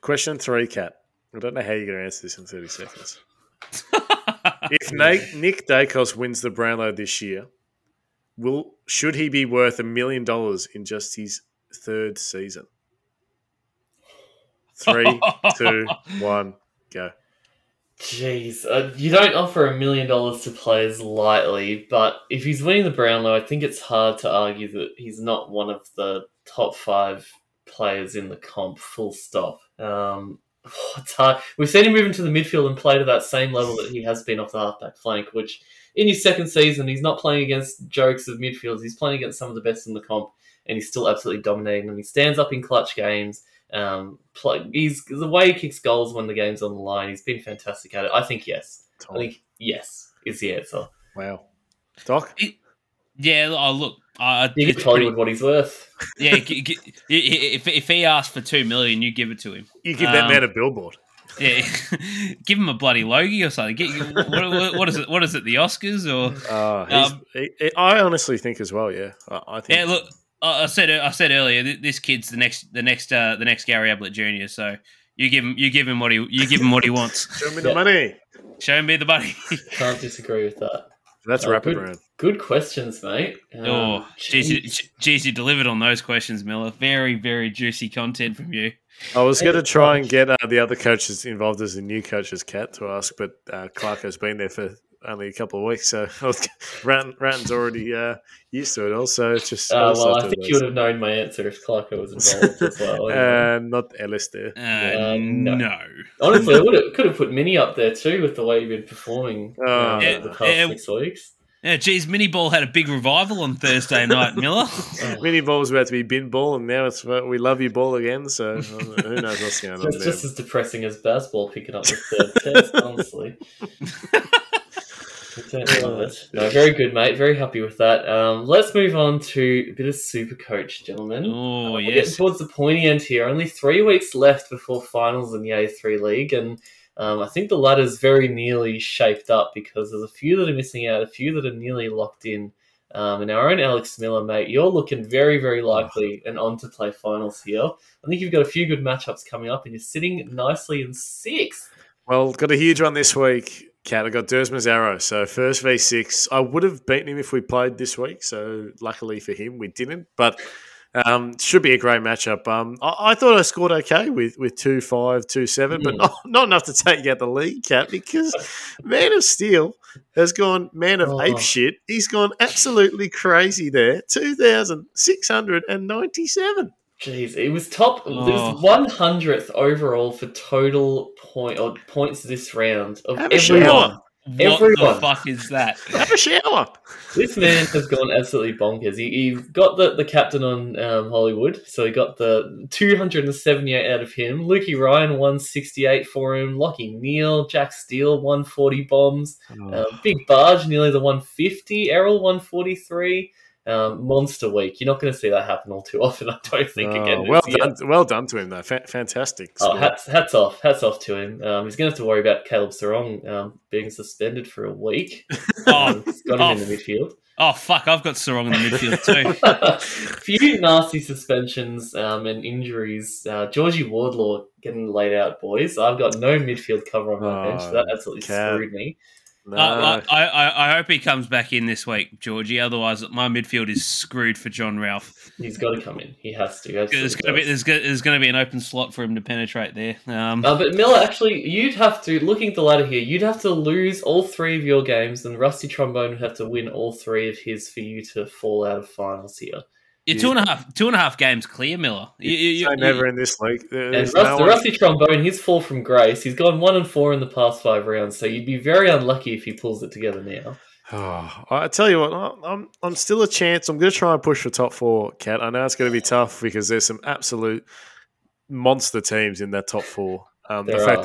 Question 3, Kat. I don't know how you're going to answer this in 30 seconds. If Nick Dacos wins the Brownlow this year, should he be worth $1 million in just his 3rd season? 3, 2, 1, go. Jeez, you don't offer $1 million to players lightly, but if he's winning the Brownlow, I think it's hard to argue that he's not one of the top 5 players in the comp, full stop. It's hard. We've seen him move into the midfield and play to that same level that he has been off the halfback flank, which in his 2nd season, he's not playing against jokes of midfields. He's playing against some of the best in the comp, and he's still absolutely dominating them. He stands up in clutch games. The way he kicks goals when the game's on the line, he's been fantastic at it. I think yes is the answer. Wow. Doc? Look. You can tell him what he's worth. Yeah, if he asks for $2 million, you give it to him. You give that man a billboard. Yeah, give him a bloody logie or something. What is it? What is it? The Oscars or? I honestly think as well. Yeah, I think. Yeah, look, I said earlier, this kid's the next Gary Ablett Jr. So you give him what he wants. Show me the money. Show me the money. Can't disagree with that. That's rapid round. Good questions, mate. Geez, you delivered on those questions, Miller. Very, very juicy content from you. I was going to try and get the other coaches involved as the new coaches, Kat, to ask, but Clark has been there for only a couple of weeks, so Ratten's already used to it all. So it's just I think you would have known my answer if Clark was involved as well. Not Ellis there. No. Honestly, I could have put Mini up there too with the way you've been performing the past 6 weeks. Yeah, geez, Mini Ball had a big revival on Thursday night, Miller. Mini Ball's about to be Bin Ball, and now it's we love you ball again, so who knows what's going on. It's just as depressing as basketball picking up the 3rd test, honestly. I love it. No, very good, mate. Very happy with that. Let's move on to a bit of Supercoach, gentlemen. Oh, yes. We're getting towards the pointy end here. Only 3 weeks left before finals in the A3 League, and I think the ladder's very nearly shaped up because there's a few that are missing out, a few that are nearly locked in. And our own Alex Miller, mate, you're looking very, very likely and on to play finals here. I think you've got a few good matchups coming up, and you're sitting nicely in 6th. Well, got a huge one this week, Kat. I got Dersma's arrow, so first v6. I would have beaten him if we played this week, so luckily for him, we didn't. But should be a great matchup. I ththought I scored okay with 2-5, 2-7, but not enough to take out the league, Kat, because Man of Steel has gone man of ape shit. He's gone absolutely crazy there. 2,697. Jeez, it was top. It was 100th overall for total points this round of everyone. Everyone. What the fuck is that? Have a shower. This man has gone absolutely bonkers. He got the captain on Hollywood, so he got the 278 out of him. Lukey Ryan, 168 for him. Lockie Neal, Jack Steele, 140 bombs. Big Barge, nearly the 150. Errol, 143. Monster week. You're not going to see that happen all too often, I don't think. Well done to him, though. Fantastic. Oh, hats off to him. He's going to have to worry about Caleb Sarong being suspended for a week. Got him in the midfield. Oh, fuck, I've got Sarong in the midfield too. Few nasty suspensions and injuries. Georgie Wardlaw getting laid out, boys. I've got no midfield cover on my bench. That absolutely screwed me. No. I hope he comes back in this week, Georgie. Otherwise, my midfield is screwed for John Ralph. He's got to come in. He has to. There's going to be an open slot for him to penetrate there. But Miller, actually, you'd have to, looking at the ladder here, you'd have to lose all three of your games, and Rusty Trombone would have to win all three of his for you to fall out of finals here. You're two and a half games clear, Miller. Never in this league. Rusty Trombone, his fall from grace. He's gone 1-4 in the past 5 rounds, so you'd be very unlucky if he pulls it together now. Oh, I tell you what, I'm still a chance. I'm going to try and push for top 4, Kat. I know it's going to be tough because there's some absolute monster teams in that top 4. The fact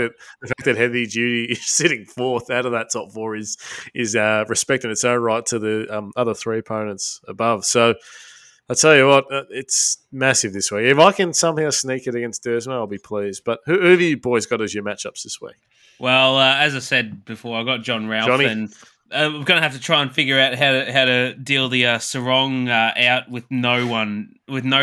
that Heavy Duty is sitting 4th out of that top 4 is respecting its own right to the other 3 opponents above. So. I tell you what, it's massive this week. If I can somehow sneak it against Dursma, I'll be pleased. But who have you boys got as your matchups this week? Well, as I said before, I got John Ralph, and we're going to have to try and figure out how to deal the Sarong out with no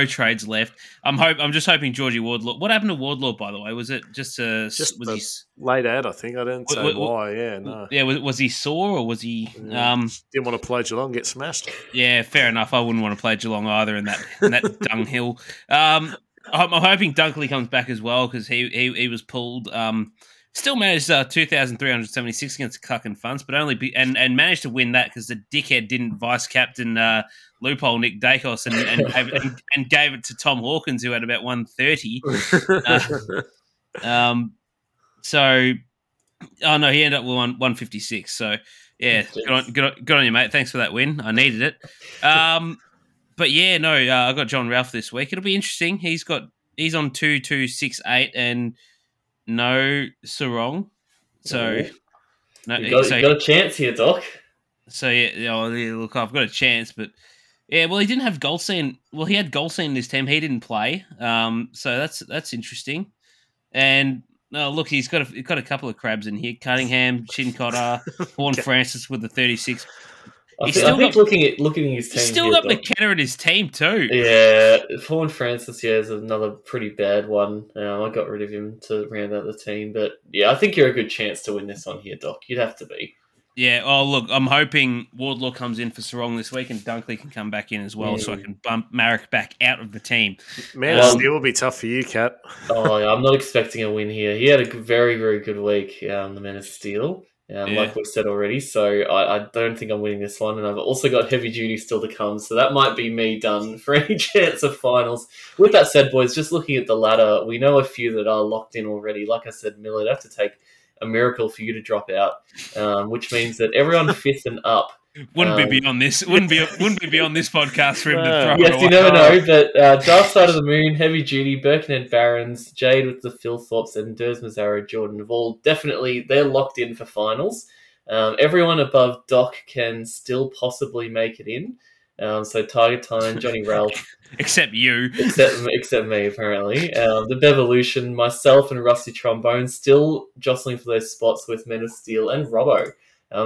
trades left. I'm just hoping Georgie Wardlaw. What happened to Wardlaw, by the way? Was it was he laid out? I think I didn't say why. Yeah, no. Yeah, was he sore or was he didn't want to play Geelong, get smashed? Yeah, fair enough. I wouldn't want to play Geelong either in that dunghill. I'm hoping Dunkley comes back as well because he was pulled. Still managed 2,376 against Cluck and Funts, but only and managed to win that because the dickhead didn't vice captain loophole Nick Dacos and gave it to Tom Hawkins, who had about 130. He ended up with 156. So yeah, good on you, mate. Thanks for that win. I needed it. I got John Ralph this week. It'll be interesting. He's on 2,268 and. No Sarong. So you got a chance here, Doc. So, yeah, look, I've got a chance, but yeah, well, he didn't have Goldstein. Well, he had Goldstein in this team. He didn't play. So that's interesting. And look, he's got a couple of crabs in here. Cunningham, Chincotta, Horn Francis with the 36. I think looking at his team, he's still got McKenna in his team too. Yeah, Fawn Francis is another pretty bad one. I got rid of him to round out the team, but yeah, I think you're a good chance to win this on here, Doc. You'd have to be. Yeah. Oh, look, I'm hoping Wardlaw comes in for Sarong this week, and Dunkley can come back in as well, so I can bump Marek back out of the team. Man, it will be tough for you, Kat. I'm not expecting a win here. He had a very, very good week. The Man of Steel. Like we've said already, so I don't think I'm winning this one, and I've also got Heavy Duty still to come, so that might be me done for any chance of finals. With that said, boys, just looking at the ladder, we know a few that are locked in already. Like I said, Miller, it'd have to take a miracle for you to drop out, which means that everyone 5th and up wouldn't be beyond this podcast for him to drop out. Yes, you never know, but Dark Side of the Moon, Heavy Duty, Birkenhead Barons, Jade with the Philthorpes, and Durs Mazzaro, Jordan have all definitely, they're locked in for finals. Everyone above Doc can still possibly make it in. So Tiger Time, Johnny Ralph. Except you. Except me, apparently. The Bevolution, myself and Rusty Trombone still jostling for those spots with Men of Steel and Robbo.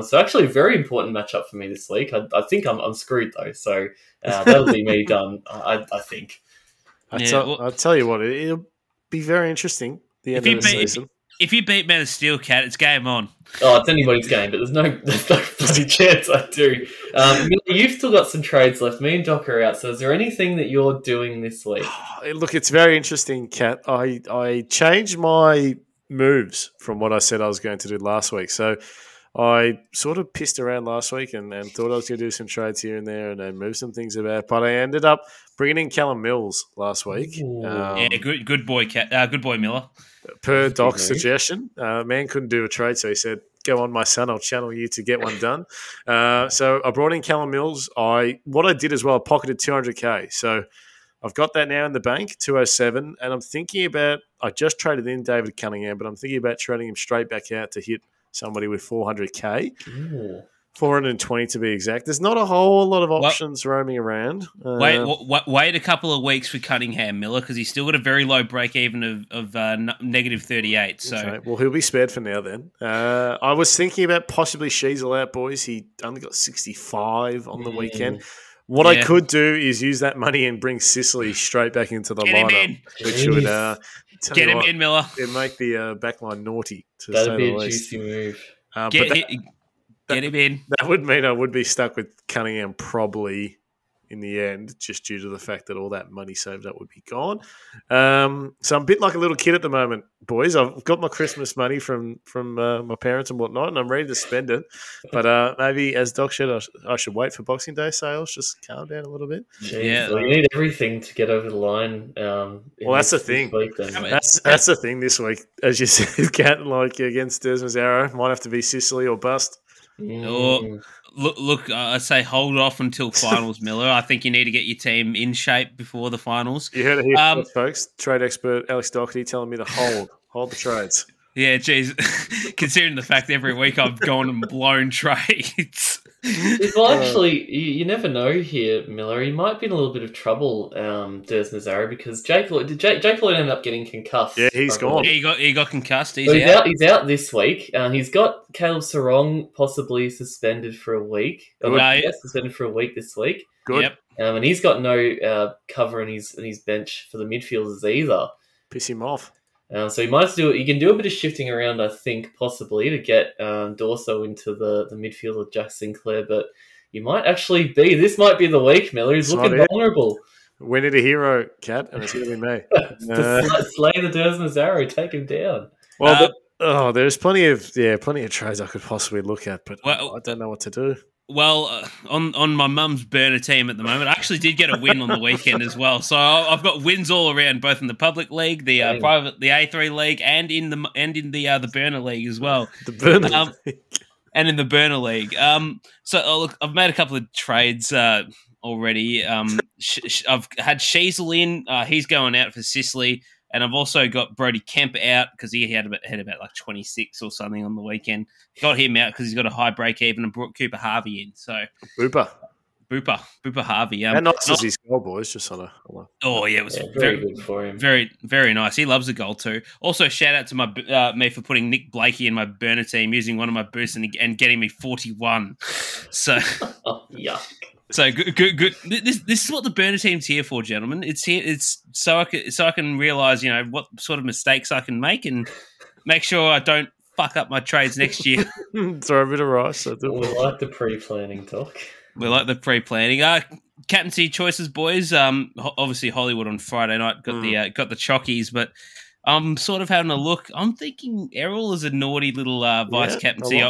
So actually a very important matchup for me this week. I think I'm screwed though, so that'll be me done, I think. I'll tell you what, it'll be very interesting the end of the season. If you beat Man of Steel, Cat, it's game on. Oh, it's anybody's game, but there's no bloody chance I do. You've still got some trades left. Me and Doc are out. So is there anything that you're doing this week? Look, it's very interesting, Cat. I changed my moves from what I said I was going to do last week. So I sort of pissed around last week and thought I was going to do some trades here and there and move some things about, but I ended up bringing in Callum Mills last week. Good boy, Miller. Per Doc's suggestion, man couldn't do a trade, so he said, go on my son, I'll channel you to get one done. So I brought in Callum Mills. What I did as well, I pocketed $200K. So I've got that now in the bank, 207, and I'm thinking about, I just traded in David Cunningham, but I'm thinking about trading him straight back out to hit somebody with $400K. Ooh. 420 to be exact. There's not a whole lot of options roaming around. Wait a couple of weeks for Cunningham, Miller, because he's still got a very low break even of negative 38. So okay. Well, he'll be spared for now then. I was thinking about possibly Sheasel out, boys. He only got 65 on the weekend. I could do is use that money and bring Sicily straight back into the lineup, which would get him in, Miller. It'd make the backline naughty. That'd be a juicy move. Get him in. That would mean I would be stuck with Cunningham probably in the end, just due to the fact that all that money saved up would be gone. So I'm a bit like a little kid at the moment, boys. I've got my Christmas money from my parents and whatnot, and I'm ready to spend it. But maybe, as Doc said, I should wait for Boxing Day sales, just calm down a little bit. Yeah, so you need everything to get over the line. That's the thing. That's the thing this week. As you said, Kat, like against Desmond's arrow, might have to be Sicily or bust. Or, look, I say hold off until finals, Miller. I think you need to get your team in shape before the finals. You heard it here, folks. Trade expert Alex Doherty telling me to hold the trades. Yeah, geez. Considering the fact every week I've gone and blown trades. Well, actually, you never know here, Miller. He might be in a little bit of trouble, Durs Nazaro, because Jake Lloyd ended up getting concussed. Yeah, he's gone. Yeah, he got concussed. He's out this week. He's got Caleb Sarong possibly suspended for a week. Suspended for a week this week. Good. Yep. And he's got no cover in his bench for the midfielders either. Piss him off. So you might have to do it. You can do a bit of shifting around, I think, possibly to get Dorso into the midfield of Jack Sinclair. But you might actually be. This might be the week, Miller. He's looking vulnerable. We need a hero, Kat, and it's going to be me. Slay the Durs Nazaro, take him down. Well, there's plenty of trades I could possibly look at, but I don't know what to do. Well, on my mum's burner team at the moment, I actually did get a win on the weekend as well. So I've got wins all around, both in the public league, the private, the A3 league, and in the burner league as well. The burner league. And in the burner league. Look, I've made a couple of trades already. I've had Sheasel in. He's going out for Sicily. And I've also got Brody Kemp out because he had about 26 or something on the weekend. Got him out because he's got a high break even and brought Cooper Harvey in. So Booper Harvey. How nice is his goal, boys? Just on a it was very good for him. Very, very nice. He loves a goal too. Also, shout out to my me for putting Nick Blakey in my burner team, using one of my boosts and getting me 41. So yuck. So good. This is what the burner team's here for, gentlemen. It's here. It's so I can realize, you know, what sort of mistakes I can make and make sure I don't fuck up my trades next year. Throw a bit of rice. We like the pre-planning talk. We like the pre-planning. Captaincy choices, boys. Obviously Hollywood on Friday night got the chockies, but I'm sort of having a look. I'm thinking Errol is a naughty little vice captaincy.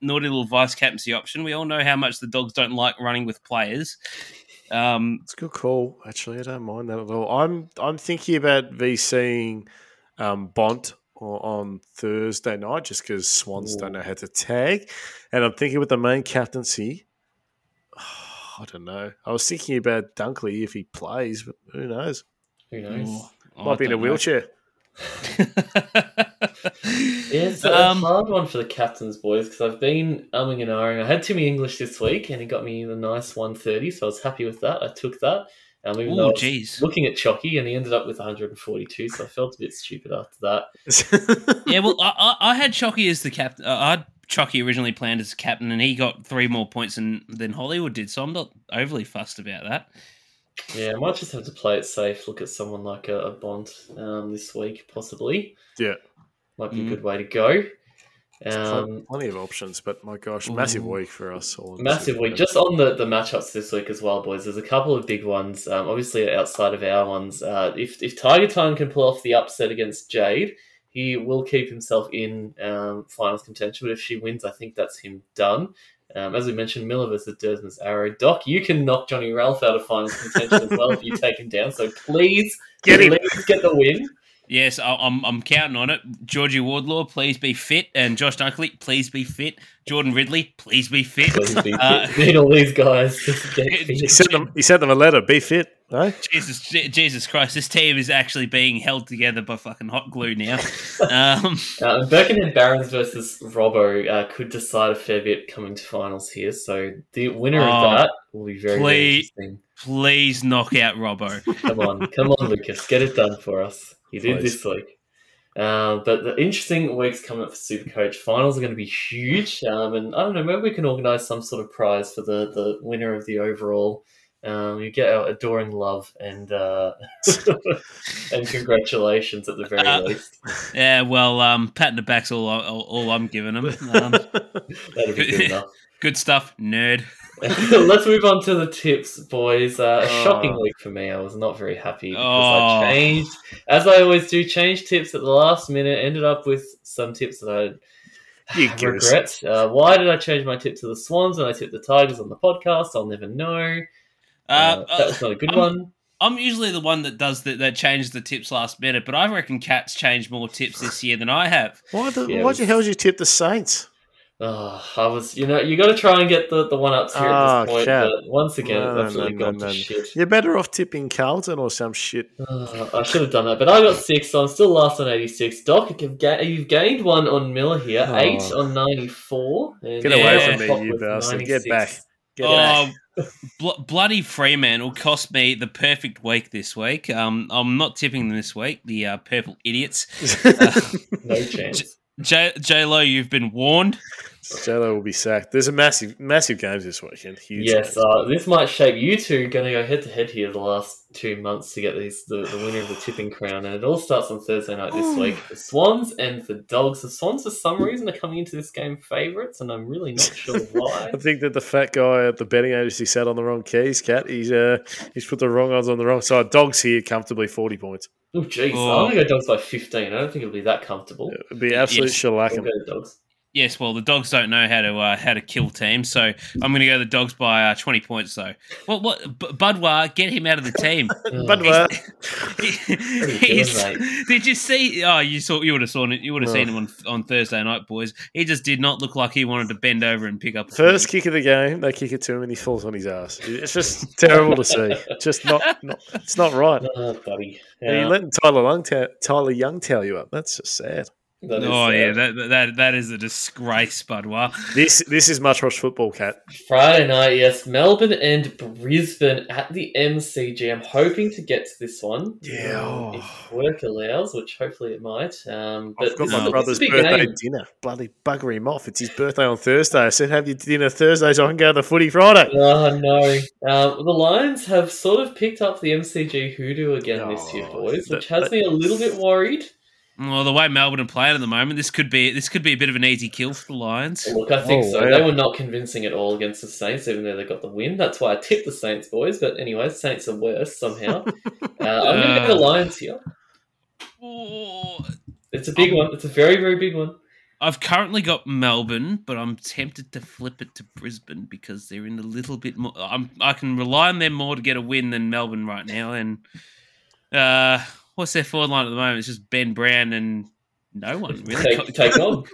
Naughty little vice captaincy option. We all know how much the Dogs don't like running with players. It's a good call, actually. I don't mind that at all. I'm thinking about VCing Bont on Thursday night just because Swans don't know how to tag. And I'm thinking with the main captaincy, I don't know. I was thinking about Dunkley if he plays, but who knows? Might be in a wheelchair. It's a hard one for the captains, boys, because I've been umming and ahhing. I had Timmy English this week, and he got me the nice 130, so I was happy with that. I took that. Looking at Chocky, and he ended up with 142, so I felt a bit stupid after that. Yeah, well, I had Chocky as the captain. I had Chocky originally planned as captain, and he got 3 more points than Hollywood did, so I'm not overly fussed about that. Yeah, I might just have to play it safe, look at someone like a Bond this week, possibly. Yeah. Might be a good way to go. Plenty of options, but my gosh, massive week for us all. Massive week. Just on the matchups this week as well, boys, there's a couple of big ones, obviously outside of our ones. If Tiger Time can pull off the upset against Jade, he will keep himself in finals contention, but if she wins, I think that's him done. As we mentioned, Miller versus Durs Nazaro. Doc, you can knock Johnny Ralph out of finals contention as well if you take him down. So please get the win. Yes, I'm counting on it. Georgie Wardlaw, please be fit. And Josh Dunkley, please be fit. Jordan Ridley, please be fit. Please be fit. Need all these guys. He sent them a letter. Be fit. No? Jesus Christ, this team is actually being held together by fucking hot glue now. Birkenhead Barons versus Robbo could decide a fair bit coming to finals here, so the winner of that will be very interesting. Please knock out Robbo. Come on, Lucas, get it done for us. You did this week. But the interesting week's coming up for Supercoach. Finals are going to be huge, and I don't know, maybe we can organise some sort of prize for the winner of the overall. You get our adoring love and congratulations at the very least. Yeah, well, pat in the back's all I'm giving them. That'll be good enough. Good stuff, nerd. Let's move on to the tips, boys. A shocking week for me. I was not very happy because I changed, as I always do, changed tips at the last minute, ended up with some tips that I... regret. Why did I change my tip to the Swans when I tipped the Tigers on the podcast? I'll never know. That was not a good one. I'm usually the one that does that changes the tips last minute, but I reckon Kat's changed more tips this year than I have. Why the hell did you tip the Saints? You got to try and get the one-ups here at this point. But once again, it's absolutely gone to shit. You're better off tipping Carlton or some shit. I should have done that, but I got 6, so I'm still last on 86. Doc, you've gained one on Miller here, 8 on 94. And get away from me, you bastard. Get back. Bloody Fremantle cost me the perfect week this week. I'm not tipping them this week, the purple idiots. No chance. J-Lo, you've been warned. J-Lo will be sacked. There's a massive, massive games this weekend. Huge games. This might shape you two going to go head-to-head here the last 2 months to get the winner of the tipping crown. And it all starts on Thursday night this week. The Swans and the Dogs. The Swans, for some reason, are coming into this game favourites, and I'm really not sure why. I think that the fat guy at the betting agency sat on the wrong keys, Kat. He's put the wrong odds on the wrong side. Dogs here, comfortably 40 points. Oh, jeez. I'm going to go Dogs by 15. I don't think it'll be that comfortable. It would be absolute shellacking. Yes, well, the Dogs don't know how to kill teams, so I'm going to go the Dogs by 20 points, though. What? Budwar, get him out of the team. Budwar. Did you see? Oh, you would have seen him on Thursday night, boys. He just did not look like he wanted to bend over and pick up. First kick of the game, they kick it to him and he falls on his ass. It's just terrible to see. Just not it's not right. Oh, buddy. Yeah. You're letting Tyler Young towel you up. That's just sad. That is a disgrace, Budwar. This is much worse football, Kat. Friday night, yes, Melbourne and Brisbane at the MCG. I'm hoping to get to this one, if work allows, which hopefully it might. But I've got my brother's birthday dinner. Bloody bugger him off! It's his birthday on Thursday. I said, have your dinner Thursday so I can go to the footy Friday. Oh no! The Lions have sort of picked up the MCG hoodoo again this year, boys, which has me a little bit worried. Well, the way Melbourne are playing at the moment, this could be a bit of an easy kill for the Lions. Look, I think so. Yeah. They were not convincing at all against the Saints, even though they got the win. That's why I tipped the Saints, boys. But anyway, Saints are worse somehow. I'm going to go the Lions here. It's a big one. It's a very, very big one. I've currently got Melbourne, but I'm tempted to flip it to Brisbane because they're in a little bit more. I can rely on them more to get a win than Melbourne right now, and. What's their forward line at the moment? It's just Ben Brown and no one really. Take on.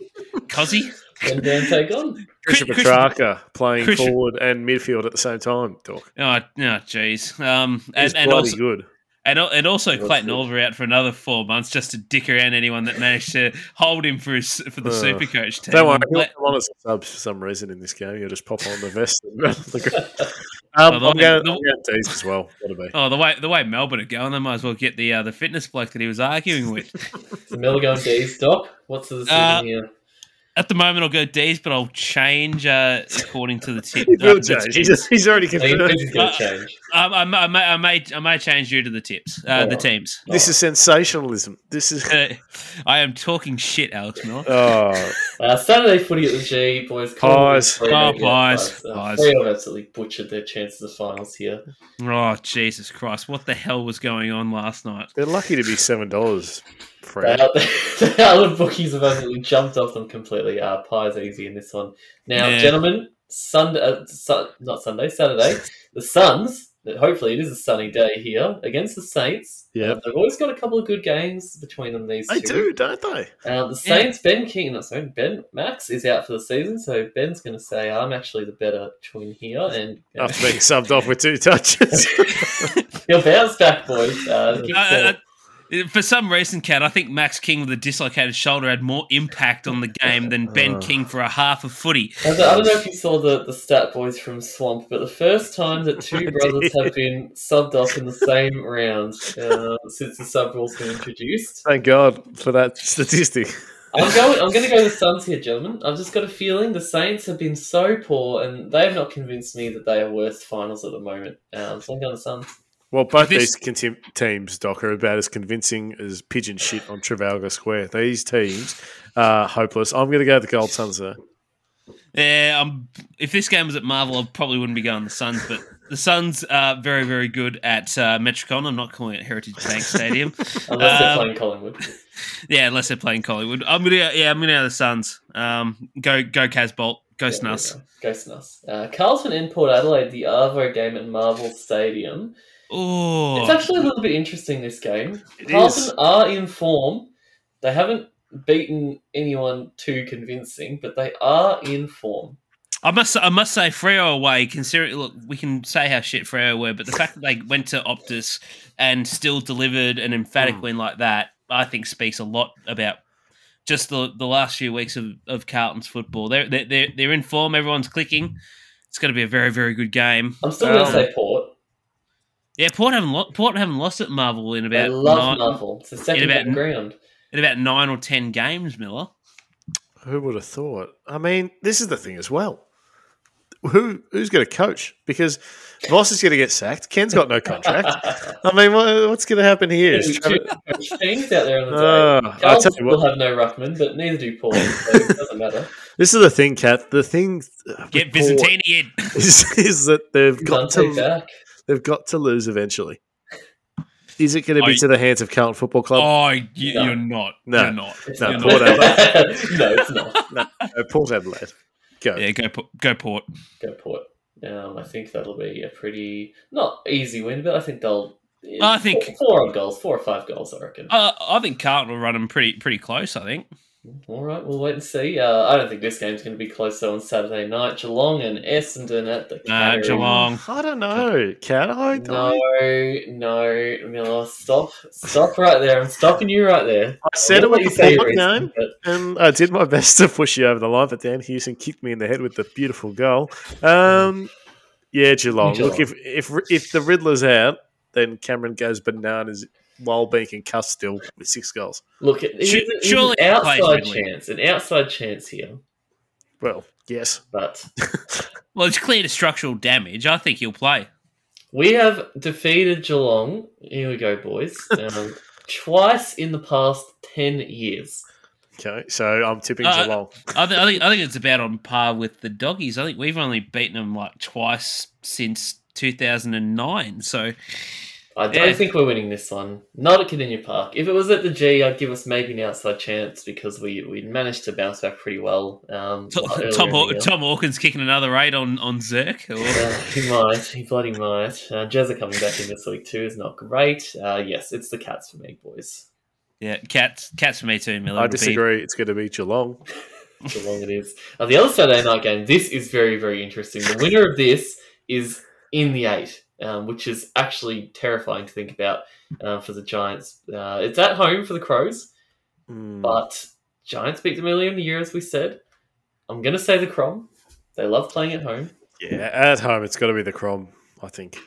Cozzy. Ben Brown take on. Christian Petrarca playing forward and midfield at the same time. Talk. Oh, jeez. And also good. And also Clayton Oliver out for another 4 months just to dick around anyone that managed to hold him for the Supercoach team. Don't worry, he'll come on as a sub for some reason in this game. He'll just pop on the vest. I'm going to East as well. The way Melbourne are going, they might as well get the fitness bloke that he was arguing with. So Melbourne going to East, Doc? What's the decision here? At the moment, I'll go D's, but I'll change according to the tip. He will change. He's already confirmed. He's going to change. I may change due to the tips, the teams. This is sensationalism. This is. I am talking shit, Alex Miller. Saturday footy at the G, boys. Pies. Freo absolutely butchered their chances of finals here. Oh, Jesus Christ. What the hell was going on last night? They're lucky to be $7. The other bookies have absolutely jumped off them completely. Pie's easy in this one. Now, gentlemen, Saturday, the Suns that hopefully it is a sunny day here against the Saints. Yeah, they've always got a couple of good games between them. These they two. They do, don't they? The Saints. Yeah. Ben Max is out for the season, so Ben's going to say I'm actually the better twin here. And after being subbed off with two touches, you'll bounce back, boys. For some reason, Kat, I think Max King with a dislocated shoulder had more impact on the game than Ben King for a half of footy. I don't know if you saw the stat, boys, from Swamp, but the first time that two brothers have been subbed off in the same round since the sub rule's been introduced. Thank God for that statistic. I'm going to go to the Suns here, gentlemen. I've just got a feeling the Saints have been so poor, and they have not convinced me that they are worst finals at the moment. So I'm going to the Suns. Well, both these teams, Doc, are about as convincing as pigeon shit on Trafalgar Square. These teams are hopeless. I'm going to go to the Gold Suns, though. Yeah, if this game was at Marvel, I probably wouldn't be going the Suns, but the Suns are very, very good at Metricon. I'm not calling it Heritage Bank Stadium. Unless they're playing Collingwood. Yeah, unless they're playing Collingwood. I'm going to go to the Suns. Go Casbolt. Go Snuss. Go Snuss. Carlton in Port Adelaide, the Arvo game at Marvel Stadium. Ooh. It's actually a little bit interesting, this game. Carlton are in form. They haven't beaten anyone too convincing, but they are in form. I must say, Freo away, considering, look, we can say how shit Freo were, but the fact that they went to Optus and still delivered an emphatic win like that, I think speaks a lot about just the last few weeks of Carlton's football. They're in form. Everyone's clicking. It's going to be a very, very good game. I'm still going to say Port. Yeah, Port haven't lost at Marvel in about Marvel. It's the second ground. In about 9 or 10 games, Miller. Who would have thought? I mean, this is the thing as well. Who's going to coach? Because Voss is going to get sacked. Ken's got no contract. I mean, what's going to happen here? There's two teams out there on the day. Carlton will have no ruckman, but neither do Port. So it doesn't matter. This is the thing, Kat. The thing get Byzantini in is that they've got to back. They've got to lose eventually. Is it going to be to the hands of Carlton Football Club? No. You're not. No, you're not. No, Port Adelaide. No, it's not. No, Port Adelaide. Go. Yeah, go Port. Go Port. I think that'll be a pretty, not easy win, but I think they'll... I think... Four or five goals, I reckon. I think Carlton will run them pretty close, I think. All right, we'll wait and see. I don't think this game's going to be close though on Saturday night. Geelong and Essendon at the Geelong. I don't know. Can I? No, Miller, stop right there. I'm stopping you right there. I said it with the full name, and I did my best to push you over the line, but Dan Hewson kicked me in the head with the beautiful goal. Yeah, Geelong. Look, if the Riddler's out, then Cameron goes bananas. While being concussed still with 6 goals. Look, surely an outside chance. An outside chance here. Well, yes. But well, it's clear to structural damage. I think he'll play. We have defeated Geelong. Here we go, boys. Twice in the past 10 years. Okay, so I'm tipping Geelong. I think it's about on par with the Doggies. I think we've only beaten them like twice since 2009. So... I don't think we're winning this one. Not at Cadinia Park. If it was at the G, I'd give us maybe an outside chance because we managed to bounce back pretty well. Tom Hawkins kicking another 8 on Zirk. Or... he might. He bloody might. Jezza coming back in this week too is not great. Yes, it's the Cats for me, boys. Yeah, Cats for me too, Miller. I disagree. It's going to be Geelong. Geelong it is. The other Saturday night game, this is very, very interesting. The winner of this is in the 8. Which is actually terrifying to think about for the Giants. It's at home for the Crows, but Giants beat them earlier in the year, as we said. I'm going to say the Crom. They love playing at home. Yeah, at home, it's got to be the Crom, I think.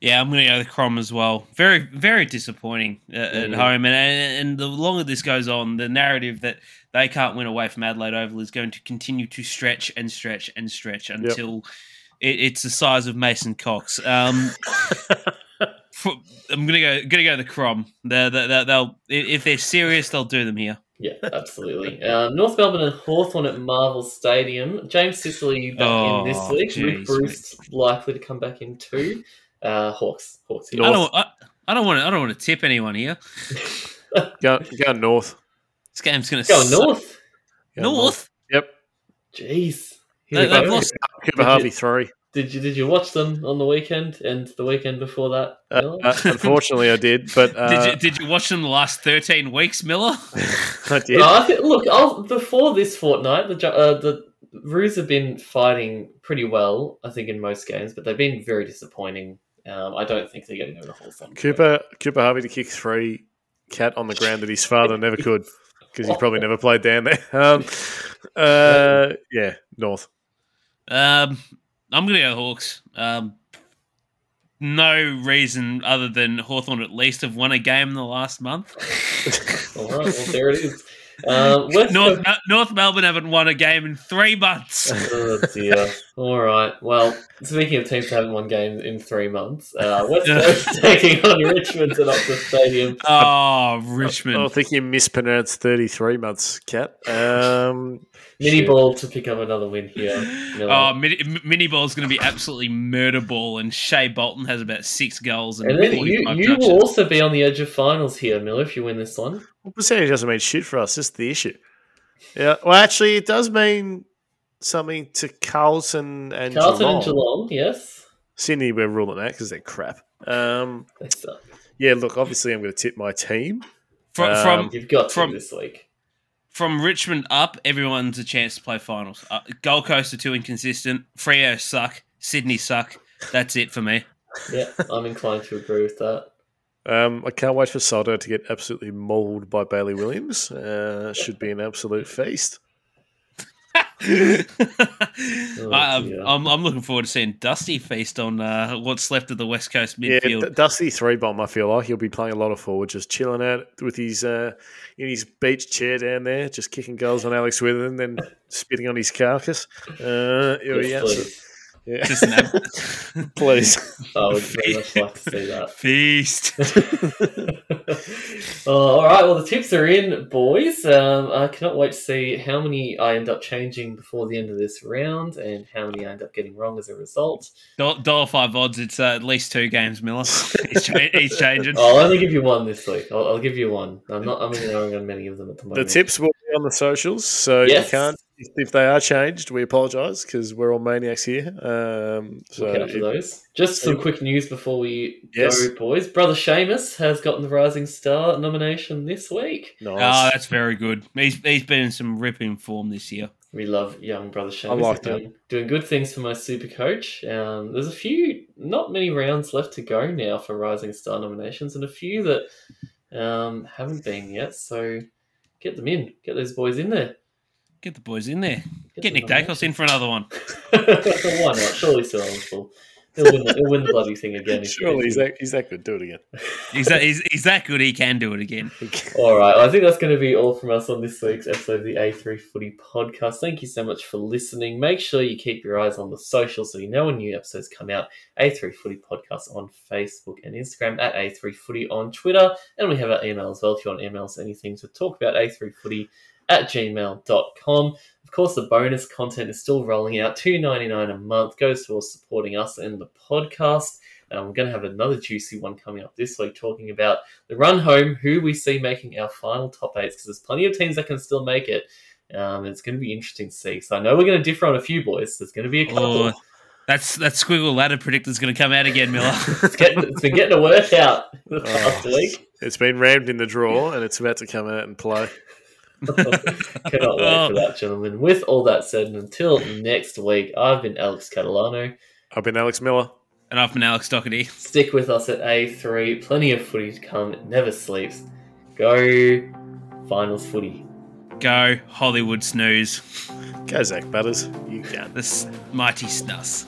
Yeah, I'm going to go the Crom as well. Very, very disappointing at home. And the longer this goes on, the narrative that they can't win away from Adelaide Oval is going to continue to stretch and stretch and stretch until... Yep. It's the size of Mason Cox. I'm gonna go the Crom. They'll if they're serious, they'll do them here. Yeah, absolutely. North Melbourne and Hawthorn at Marvel Stadium. James Sicily back in this week. Rick Bruce likely to come back in too. Hawks. North. I don't want to tip anyone here. go North. This game's gonna go North. Yep. Jeez. They've lost Cooper Harvey 3. Did you watch them on the weekend and the weekend before that, Miller? Unfortunately, I did. But did you watch them the last 13 weeks, Miller? I did. No, before this fortnight, the Roos have been fighting pretty well, I think, in most games, but they've been very disappointing. I don't think they're getting over the whole thing. Cooper Harvey to kick three, Kat on the ground that his father never could because he probably never played down there. Yeah, North. I'm going to go Hawks. No reason other than Hawthorn at least have won a game in the last month. All right, well, there it is. North Melbourne haven't won a game in 3 months. Oh, dear. All right. Well, speaking of teams that haven't won games in 3 months, West Coast taking on Richmond at Optus Stadium. Oh, Richmond. I think you mispronounced 33 months, Kat. Mini ball to pick up another win here. Miller. Oh, mini ball's going to be absolutely murder ball, and Shea Bolton has about 6 goals. And then you will also be on the edge of finals here, Miller, if you win this one. Well, percentage doesn't mean shit for us. That's the issue. Yeah. Well, actually, it does mean something to Carlton and Geelong. Carlton and Geelong, yes. Sydney, we're ruling out because they're crap. They suck. Yeah, look, obviously, I'm going to tip my team. You've got to this week. From Richmond up, everyone's a chance to play finals. Gold Coast are too inconsistent. Freo suck. Sydney suck. That's it for me. Yeah, I'm inclined to agree with that. I can't wait for Soldo to get absolutely mauled by Bailey Williams. Should be an absolute feast. I'm looking forward to seeing Dusty feast on what's left of the West Coast midfield. Yeah, Dusty 3-bomb, I feel like. He'll be playing a lot of forward, just chilling out with his in his beach chair down there, just kicking goals on Alex Witherden, then spitting on his carcass. Yeah. Just please. I would very much like to see that. Feast. All right, well, the tips are in, boys. I cannot wait to see how many I end up changing before the end of this round and how many I end up getting wrong as a result. $1.05 odds, it's at least 2 games, Miller. He's changing. I'll only give you one this week. I'll give you one. I'm not going on many of them at the moment. The tips will be on the socials, so yes. You can't. If they are changed, we apologise because we're all maniacs here. Look out for those. Just some quick news before we go, boys. Brother Seamus has gotten the Rising Star nomination this week. Nice. Oh, that's very good. He's been in some ripping form this year. We love young Brother Seamus. I like that. Doing good things for my super coach. There's not many rounds left to go now for Rising Star nominations and a few that haven't been yet. So get them in. Get those boys in there. Get the boys in there. Get Nick Dacos in for another one. Why not? Surely still eligible. He'll win the bloody thing again. Surely he's that good. Do it again. He's that good. He can do it again. All right. I think that's going to be all from us on this week's episode of the A3 Footy Podcast. Thank you so much for listening. Make sure you keep your eyes on the socials so you know when new episodes come out. A3 Footy Podcast on Facebook and Instagram, at A3 Footy on Twitter. And we have our email as well if you want emails, anything to talk about, A3 Footy at gmail.com. Of course, the bonus content is still rolling out. $2.99 a month goes towards supporting us and the podcast. We're going to have another juicy one coming up this week talking about the run home, who we see making our final top 8s, because there's plenty of teams that can still make it. It's going to be interesting to see. So I know we're going to differ on a few, boys. There's going to be a couple. Oh, that squiggle ladder predictor's going to come out again, Miller. It's been getting a work out the past week. It's been rammed in the drawer and it's about to come out and play. Cannot wait for that, gentlemen. With all that said, and until next week, I've been Alex Catalano. I've been Alex Miller. And I've been Alex Doherty. Stick with us at A3. Plenty of footy to come. It never sleeps. Go finals footy. Go Hollywood snooze. Go Zach Butters. You can. This mighty snus.